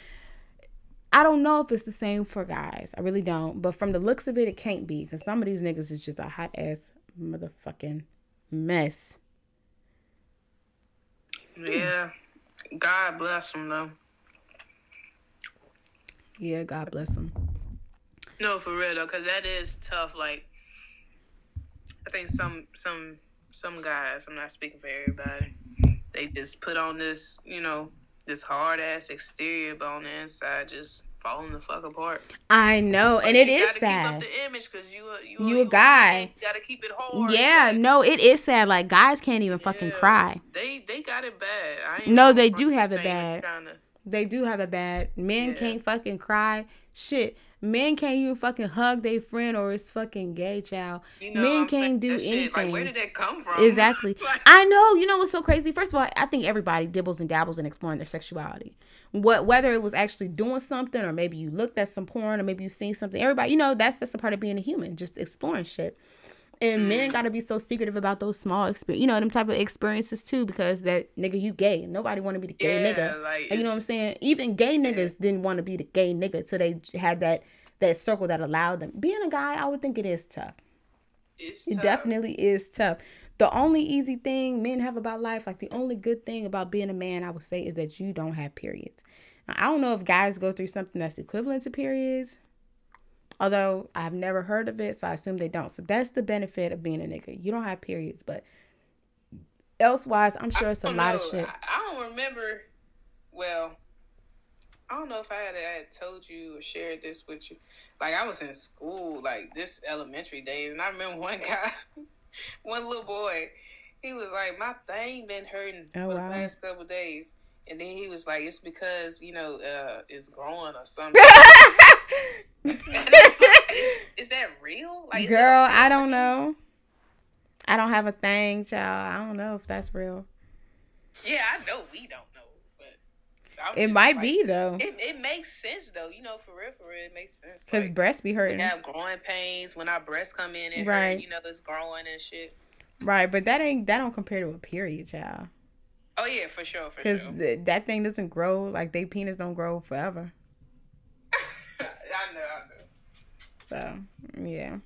I don't know if it's the same for guys. I really don't. But from the looks of it, it can't be. Because some of these niggas is just a hot-ass motherfucking mess. Yeah. God bless them, though. Yeah, God bless them. No, for real, though, because that is tough. Like, I think some some some guys, I'm not speaking for everybody, they just put on this, you know, this hard-ass exterior, but on the inside, just falling the fuck apart. I know, and it is sad. You gotta keep up the image, because you a, you a, you a guy. You gotta keep it hard. Yeah, like, no, it is sad. Like, guys can't even fucking yeah, cry. They they got it bad. I ain't no, they do have it bad. They do have it bad. Men yeah. can't fucking cry. Shit. Men can't even fucking hug their friend or it's fucking gay, child. You know, men I'm can't do anything. Like, where did that come from? Exactly. Like, I know. You know what's so crazy? First of all, I think everybody dibbles and dabbles in exploring their sexuality. What Whether it was actually doing something, or maybe you looked at some porn, or maybe you seen something. Everybody, you know, that's, that's a part of being a human, just exploring shit. And mm. men got to be so secretive about those small experiences, you know, them type of experiences too, because that nigga, you gay. Nobody want to be the gay yeah, nigga. Like, and you know what I'm saying? Even gay niggas yeah. didn't want to be the gay nigga, so they had that, that circle that allowed them. Being a guy, I would think it is tough. It's it tough. definitely is tough. The only easy thing men have about life, like the only good thing about being a man, I would say, is that you don't have periods. Now, I don't know if guys go through something that's equivalent to periods. Although I've never heard of it, so I assume they don't. So that's the benefit of being a nigga. You don't have periods, but elsewise, I'm sure it's a lot know. of shit. I don't remember. Well, I don't know if I had, I had told you or shared this with you. Like, I was in school, like, this elementary days, and I remember one guy, one little boy, he was like, my thing been hurting oh, for wow. the last couple of days. And then he was like, it's because, you know, uh, it's growing or something. Is that real? Like, girl, that real? I don't know. I don't have a thing, child. I don't know if that's real. Yeah, I know we don't know, but it might like, be though. It, it makes sense though, you know, for real, for real, it makes sense. Cause like, breasts be hurting. I have growing pains when our breasts come in, and right, hurt, you know, it's growing and shit. Right, but that ain't that don't compare to a period, child. Oh yeah, for sure, for Cause sure. Cause th- that thing doesn't grow, like they penis don't grow forever. I know, I know. So, yeah.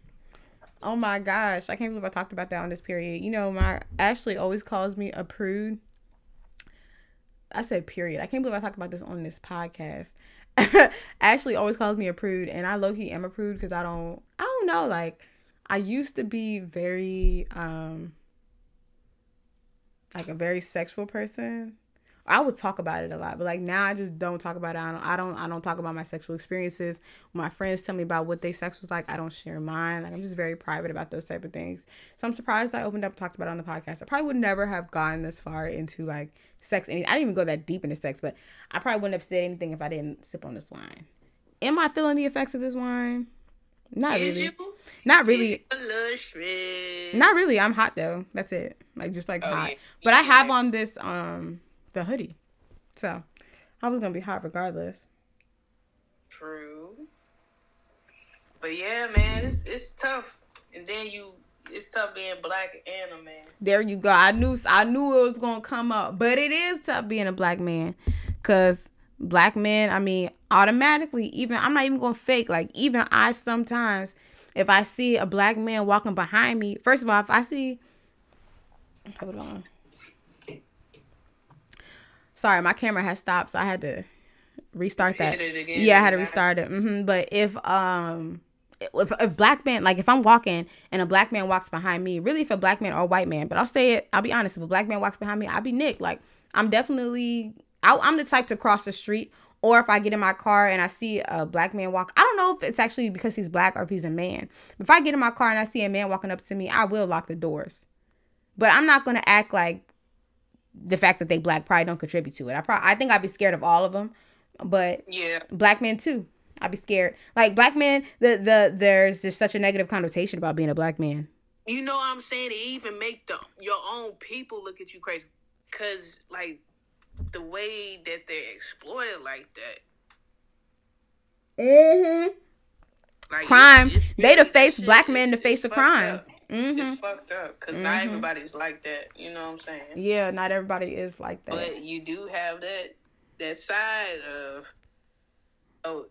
Oh, my gosh. I can't believe I talked about that on this period. You know, my Ashley always calls me a prude. I said period. I can't believe I talked about this on this podcast. Ashley always calls me a prude, and I low-key am a prude because I don't, I don't know. Like, I used to be very, um, like, a very sexual person. I would talk about it a lot, but like now I just don't talk about it. I don't, I don't, I don't talk about my sexual experiences. When my friends tell me about what their sex was like, I don't share mine. Like, I'm just very private about those type of things. So I'm surprised I opened up and talked about it on the podcast. I probably would never have gone this far into like sex. I didn't even go that deep into sex, but I probably wouldn't have said anything if I didn't sip on this wine. Am I feeling the effects of this wine? Not Did really. You? Not really. Not really. I'm hot though. That's it. Like, just like oh, hot. Yeah. But yeah. I have on this, um, the hoodie, so I was gonna be hot regardless. True, but yeah, man, it's it's tough, and then you, it's tough being black and a man. There you go. I knew I knew it was gonna come up, but it is tough being a black man, cause black men, I mean, automatically, even I'm not even gonna fake. Like, even I sometimes, if I see a black man walking behind me, first of all, if I see, hold on. Sorry, my camera has stopped, so I had to restart that. Yeah, I had to restart it. Mm-hmm. But if um, if a black man, like if I'm walking and a black man walks behind me, really if a black man or a white man, but I'll say it, I'll be honest, if a black man walks behind me, I'll be nicked. Like I'm definitely, I, I'm the type to cross the street, or if I get in my car and I see a black man walk, I don't know if it's actually because he's black or if he's a man. If I get in my car and I see a man walking up to me, I will lock the doors. But I'm not going to act like the fact that they black probably don't contribute to it. I probably, I think I'd be scared of all of them, but yeah, black men too. I'd be scared. Like black men, the, the, there's just such a negative connotation about being a black man. You know what I'm saying? They even make the, your own people look at you crazy. Cause like the way that they exploited like that. Mm-hmm. Like, crime. It's, it's, they the face, black men to face a crime. Up. Mm-hmm. It's fucked up because mm-hmm. not everybody's like that. You know what I'm saying? Yeah, not everybody is like that. But you do have that that side of, oh,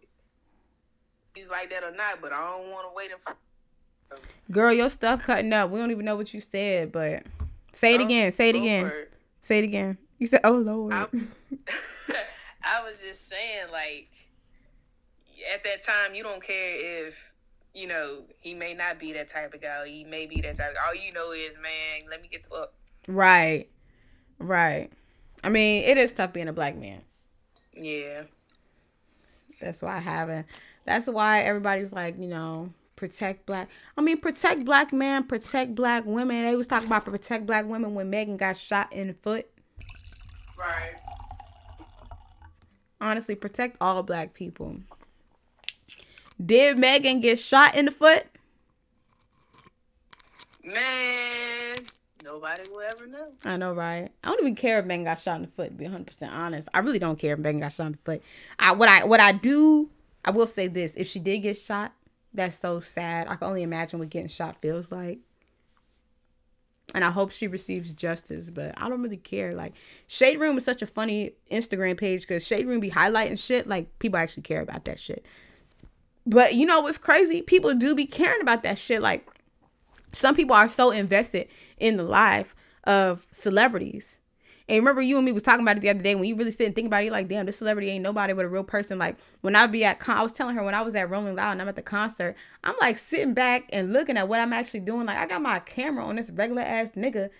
he's like that or not, but I don't want to wait and find. Girl, your stuff cutting up. We don't even know what you said, but say it oh, again. Say it Lord. again. Say it again. You said, oh, Lord. I, I was just saying, like, at that time, you don't care if, you know, he may not be that type of guy. He may be that type of guy. All you know is, man, let me get the fuck. Right. Right. I mean, it is tough being a black man. Yeah. That's why I haven't. That's why everybody's like, you know, protect black. I mean, protect black men, protect black women. They was talking about protect black women when Megan got shot in the foot. Right. Honestly, protect all black people. Did Megan get shot in the foot? Man, nobody will ever know. I know, right? I don't even care if Megan got shot in the foot, to be one hundred percent honest. I really don't care if Megan got shot in the foot. I what I what I do, I will say this. If she did get shot, that's so sad. I can only imagine what getting shot feels like. And I hope she receives justice, but I don't really care. Like, Shade Room is such a funny Instagram page because Shade Room be highlighting shit. Like, people actually care about that shit. But you know what's crazy? People do be caring about that shit. Like, some people are so invested in the life of celebrities. And remember, you and me was talking about it the other day when you really sit and think about it, you're like, damn, this celebrity ain't nobody but a real person. Like, when I be at, con- I was telling her when I was at Rolling Loud and I'm at the concert, I'm like sitting back and looking at what I'm actually doing. Like, I got my camera on this regular ass nigga,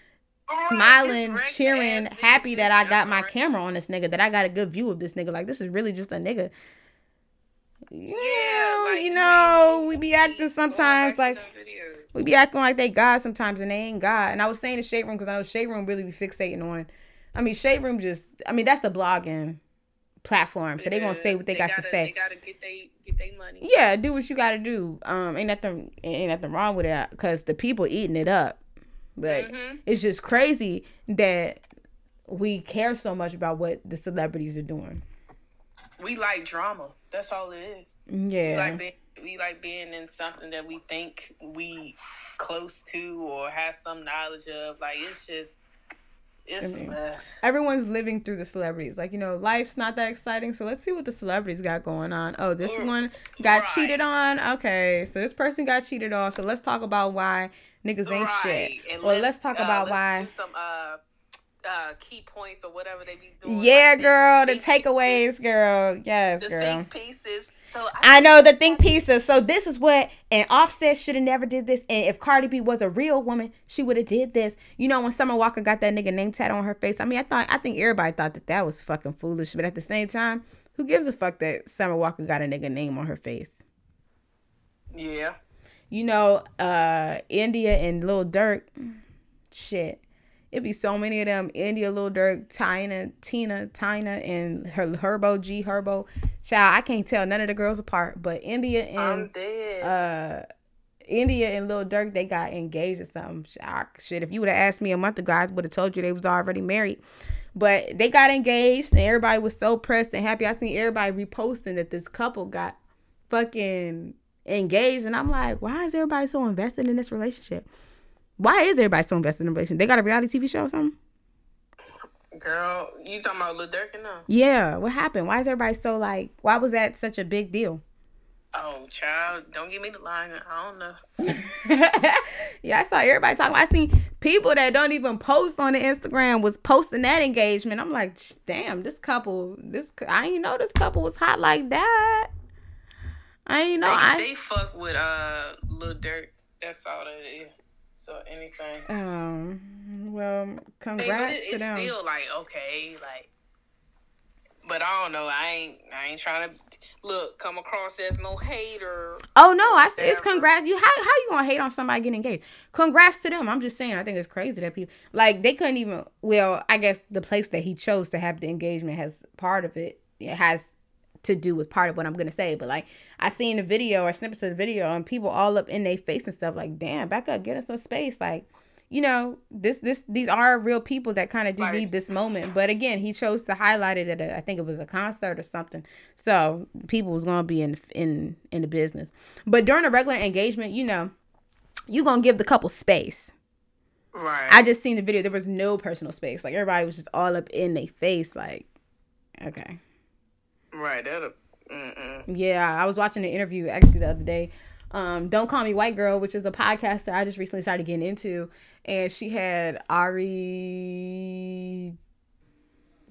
oh, smiling, cheering, happy that I got my camera on this nigga, that I got a good view of this nigga. Like, this is really just a nigga. Yeah, yeah like, you know, we be acting sometimes like we be acting like they God sometimes and they ain't God. And I was saying the Shade Room because I know Shade Room really be fixating on. I mean, Shade Room just, I mean, that's the blogging platform, so yeah, they gonna say what they, they got gotta, to say. They gotta get they get they money. Yeah, do what you gotta do. Um, ain't nothing ain't nothing wrong with that because the people eating it up. But mm-hmm. It's just crazy that we care so much about what the celebrities are doing. We like drama. That's all it is. Yeah. We like, being, we like being in something that we think we close to or have some knowledge of. Like, it's just, it's I mean, everyone's living through the celebrities. Like, you know, life's not that exciting, so let's see what the celebrities got going on. Oh, this or, one got right. cheated on. Okay, so this person got cheated on, so let's talk about why niggas ain't right. shit. And or let's, let's talk uh, about let's why... Do some, uh, Uh, key points or whatever they be doing. Yeah, like girl, the takeaways, pieces. girl. Yes, the girl. The think pieces. So I, I know the think pieces. So this is what, and Offset should have never did this. And if Cardi B was a real woman, she would have did this. You know, when Summer Walker got that nigga name tat on her face, I mean, I thought, I think everybody thought that that was fucking foolish. But at the same time, who gives a fuck that Summer Walker got a nigga name on her face? Yeah. You know, uh, India and Lil Durk, shit. It'd be so many of them. India, Lil Durk, Tina, Tina, Tina, and her Herbo, G Herbo. Child, I can't tell none of the girls apart. But India and uh, India and Lil Durk, they got engaged or something. Shit, if you would have asked me a month ago, I would have told you they was already married. But they got engaged, and everybody was so pressed and happy. I seen everybody reposting that this couple got fucking engaged, and I'm like, why is everybody so invested in this relationship? Why is everybody so invested in the relationship? They got a reality T V show or something? Girl, you talking about Lil Durk and them? Yeah, what happened? Why is everybody so like, why was that such a big deal? Oh, child, don't give me the line. I don't know. Yeah, I saw everybody talking. I seen people that don't even post on the Instagram was posting that engagement. I'm like, damn, this couple, this I didn't know this couple was hot like that. I ain't know. They, I, they fuck with uh Lil Durk. That's all that it is. So anything. Um. Well, congrats it, it, to them. It's still like okay, like. But I don't know. I ain't. I ain't trying to look come across as no hater. Oh no! I. It's congrats. You how how you gonna hate on somebody getting engaged? Congrats to them. I'm just saying. I think it's crazy that people like they couldn't even. Well, I guess the place that he chose to have the engagement has part of it. It has to do with part of what I'm gonna say. But like I seen the video or snippets of the video and people all up in their face and stuff. Like damn, back up, get us some space. Like. You know, this, this, these are real people that kind of do need this moment. But again, he chose to highlight it at a, I think it was a concert or something. So people was going to be in, in, in the business. But during a regular engagement, you know, you going to give the couple space. Right. I just seen the video. There was no personal space. Like everybody was just all up in their face. Like, okay. Right. That'll, mm-mm. Yeah. I was watching an interview actually the other day. Um, Don't Call Me White Girl, which is a podcast that I just recently started getting into. And she had Ari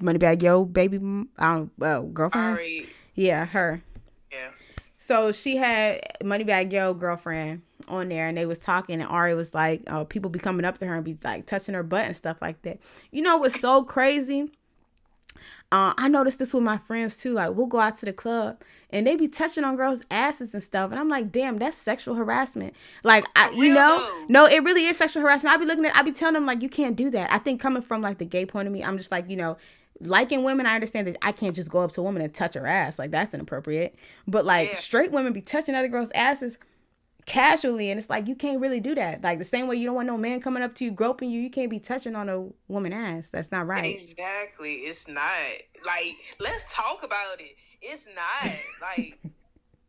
Moneybag Yo, baby, I don't well, girlfriend. Ari. Yeah, her. Yeah. So she had Moneybag Yo girlfriend on there and they was talking and Ari was like, oh, people be coming up to her and be like touching her butt and stuff like that. You know what's so crazy? Uh, I noticed this with my friends too. Like we'll go out to the club and they be touching on girls' asses and stuff. And I'm like, damn, that's sexual harassment. Like, I, you know, no, it really is sexual harassment. I be looking at, I be telling them like, you can't do that. I think coming from like the gay point of me, I'm just like, you know, liking women, I understand that I can't just go up to a woman and touch her ass. Like that's inappropriate. But like yeah. Straight women be touching other girls' asses casually. And it's like, you can't really do that. Like the same way you don't want no man coming up to you, groping you, you can't be touching on a woman's ass. That's not right. Exactly. It's not. Like, let's talk about it. It's not. Like,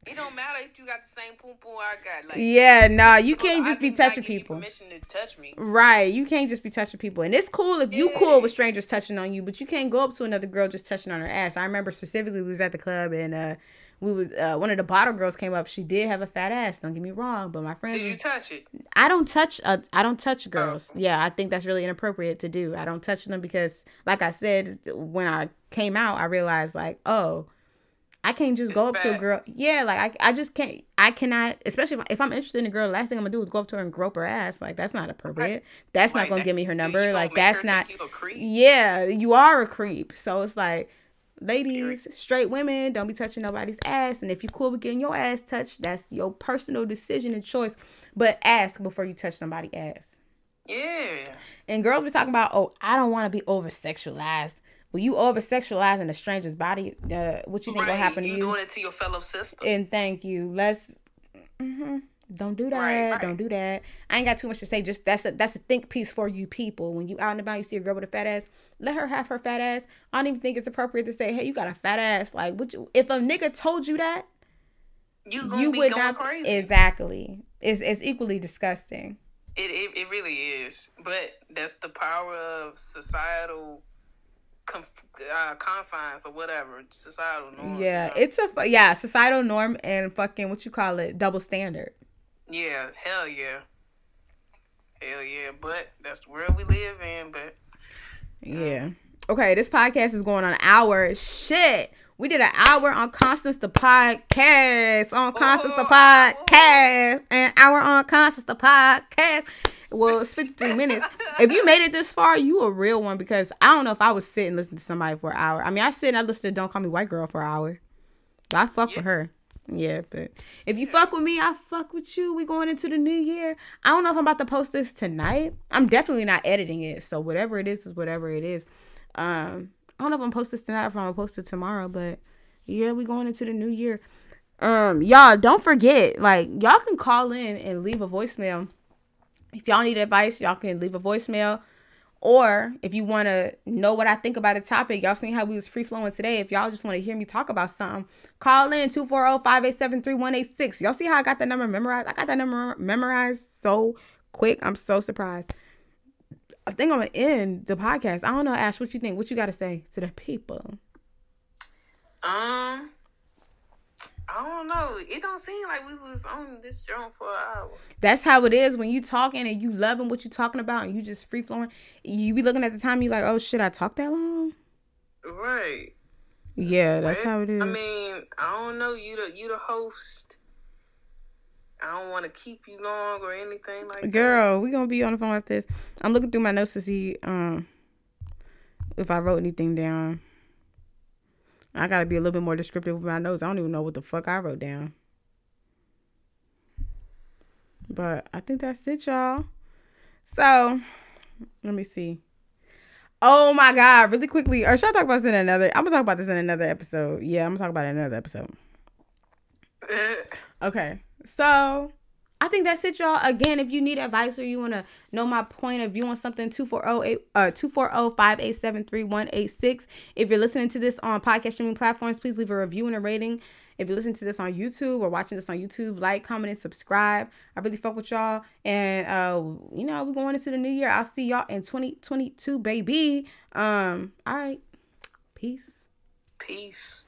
it don't matter if you got the same poo-poo I got. Like, yeah, nah, you can't just be touching people. I did not give you permission to touch me. Right. You can't just be touching people. And it's cool if you yeah. cool with strangers touching on you, but you can't go up to another girl just touching on her ass. I remember specifically we was at the club and, uh, We was uh, one of the bottle girls came up. She did have a fat ass. Don't get me wrong, but my friends. Did you was, touch it? I don't touch. Uh, I don't touch girls. Oh. Yeah, I think that's really inappropriate to do. I don't touch them because, like I said, when I came out, I realized like, oh, I can't just it's go up bad. to a girl. Yeah, like I, I just can't. I cannot. Especially if, if I'm interested in a girl, the last thing I'm gonna do is go up to her and grope her ass. Like that's not appropriate. Right. That's Wait, not gonna that, give me her number. Like that's not. Yeah, you are a creep. So it's like. Ladies, straight women, don't be touching nobody's ass. And if you're cool with getting your ass touched, that's your personal decision and choice. But ask before you touch somebody's ass. Yeah. And girls be talking about, oh, I don't want to be over-sexualized. Well, you over-sexualized in a stranger's body. Uh, what you think right. gonna happen to you? You doing it to your fellow sister. And thank you. Let's... Mm-hmm. Don't do that. Right, right. Don't do that. I ain't got too much to say. Just that's a that's a think piece for you people. When you out and about, you see a girl with a fat ass, let her have her fat ass. I don't even think it's appropriate to say, "Hey, you got a fat ass." Like, would you? If a nigga told you that, you gonna you be would going not crazy. Exactly. It's it's equally disgusting. It, it it really is. But that's the power of societal conf- uh, confines or whatever societal norm. Yeah, you know? It's a yeah societal norm and fucking what you call it double standard. Yeah, hell yeah. Hell yeah, but that's the world we live in, but... Um. Yeah. Okay, this podcast is going on an hour. Shit! We did an hour on Constance the Podcast. On Constance oh, the Podcast. Oh. An hour on Constance the Podcast. Well, it's fifty-three minutes. If you made it this far, you a real one, because I don't know if I would sit and listen to somebody for an hour. I mean, I sit and I listen to Don't Call Me White Girl for an hour. But I fuck yeah. with her. Yeah, but if you fuck with me, I fuck with you. We going into the new year. I don't know if I'm about to post this tonight. I'm definitely not editing it, so whatever it is is whatever it is. Um, I don't know if I'm post this tonight or if I'm gonna post it tomorrow, but yeah, we going into the new year. Um, y'all don't forget, like y'all can call in and leave a voicemail. If y'all need advice, y'all can leave a voicemail. Or if you want to know what I think about a topic, y'all seen how we was free flowing today. If y'all just want to hear me talk about something, call in two four zero, five eight seven, three one eight six. Y'all see how I got that number memorized? I got that number memorized so quick. I'm so surprised. I think I'm going to end the podcast. I don't know, Ash, what you think? What you got to say to the people? Um... I don't know. It don't seem like we was on this joint for an hour. That's how it is when you talking and you loving what you talking about and you just free flowing. You be looking at the time, you like, oh shit, I talked that long. Right. Yeah, that's how it is. I mean, I don't know. You the you the host. I don't want to keep you long or anything like that. Girl, we're going to be on the phone after this. I'm looking through my notes to see um, if I wrote anything down. I got to be a little bit more descriptive with my notes. I don't even know what the fuck I wrote down. But I think that's it, y'all. So, let me see. Oh, my God. Really quickly. Or should I talk about this in another? I'm going to talk about this in another episode. Yeah, I'm going to talk about it in another episode. Okay. So, I think that's it, y'all. Again, if you need advice or you want to know my point of view on something, two four zero, five eight seven, three one eight six. If you're listening to this on podcast streaming platforms, please leave a review and a rating. If you're listening to this on YouTube or watching this on YouTube, like, comment, and subscribe. I really fuck with y'all. And, uh, you know, we're going into the new year. I'll see y'all in twenty twenty-two, baby. Um, all right. Peace. Peace.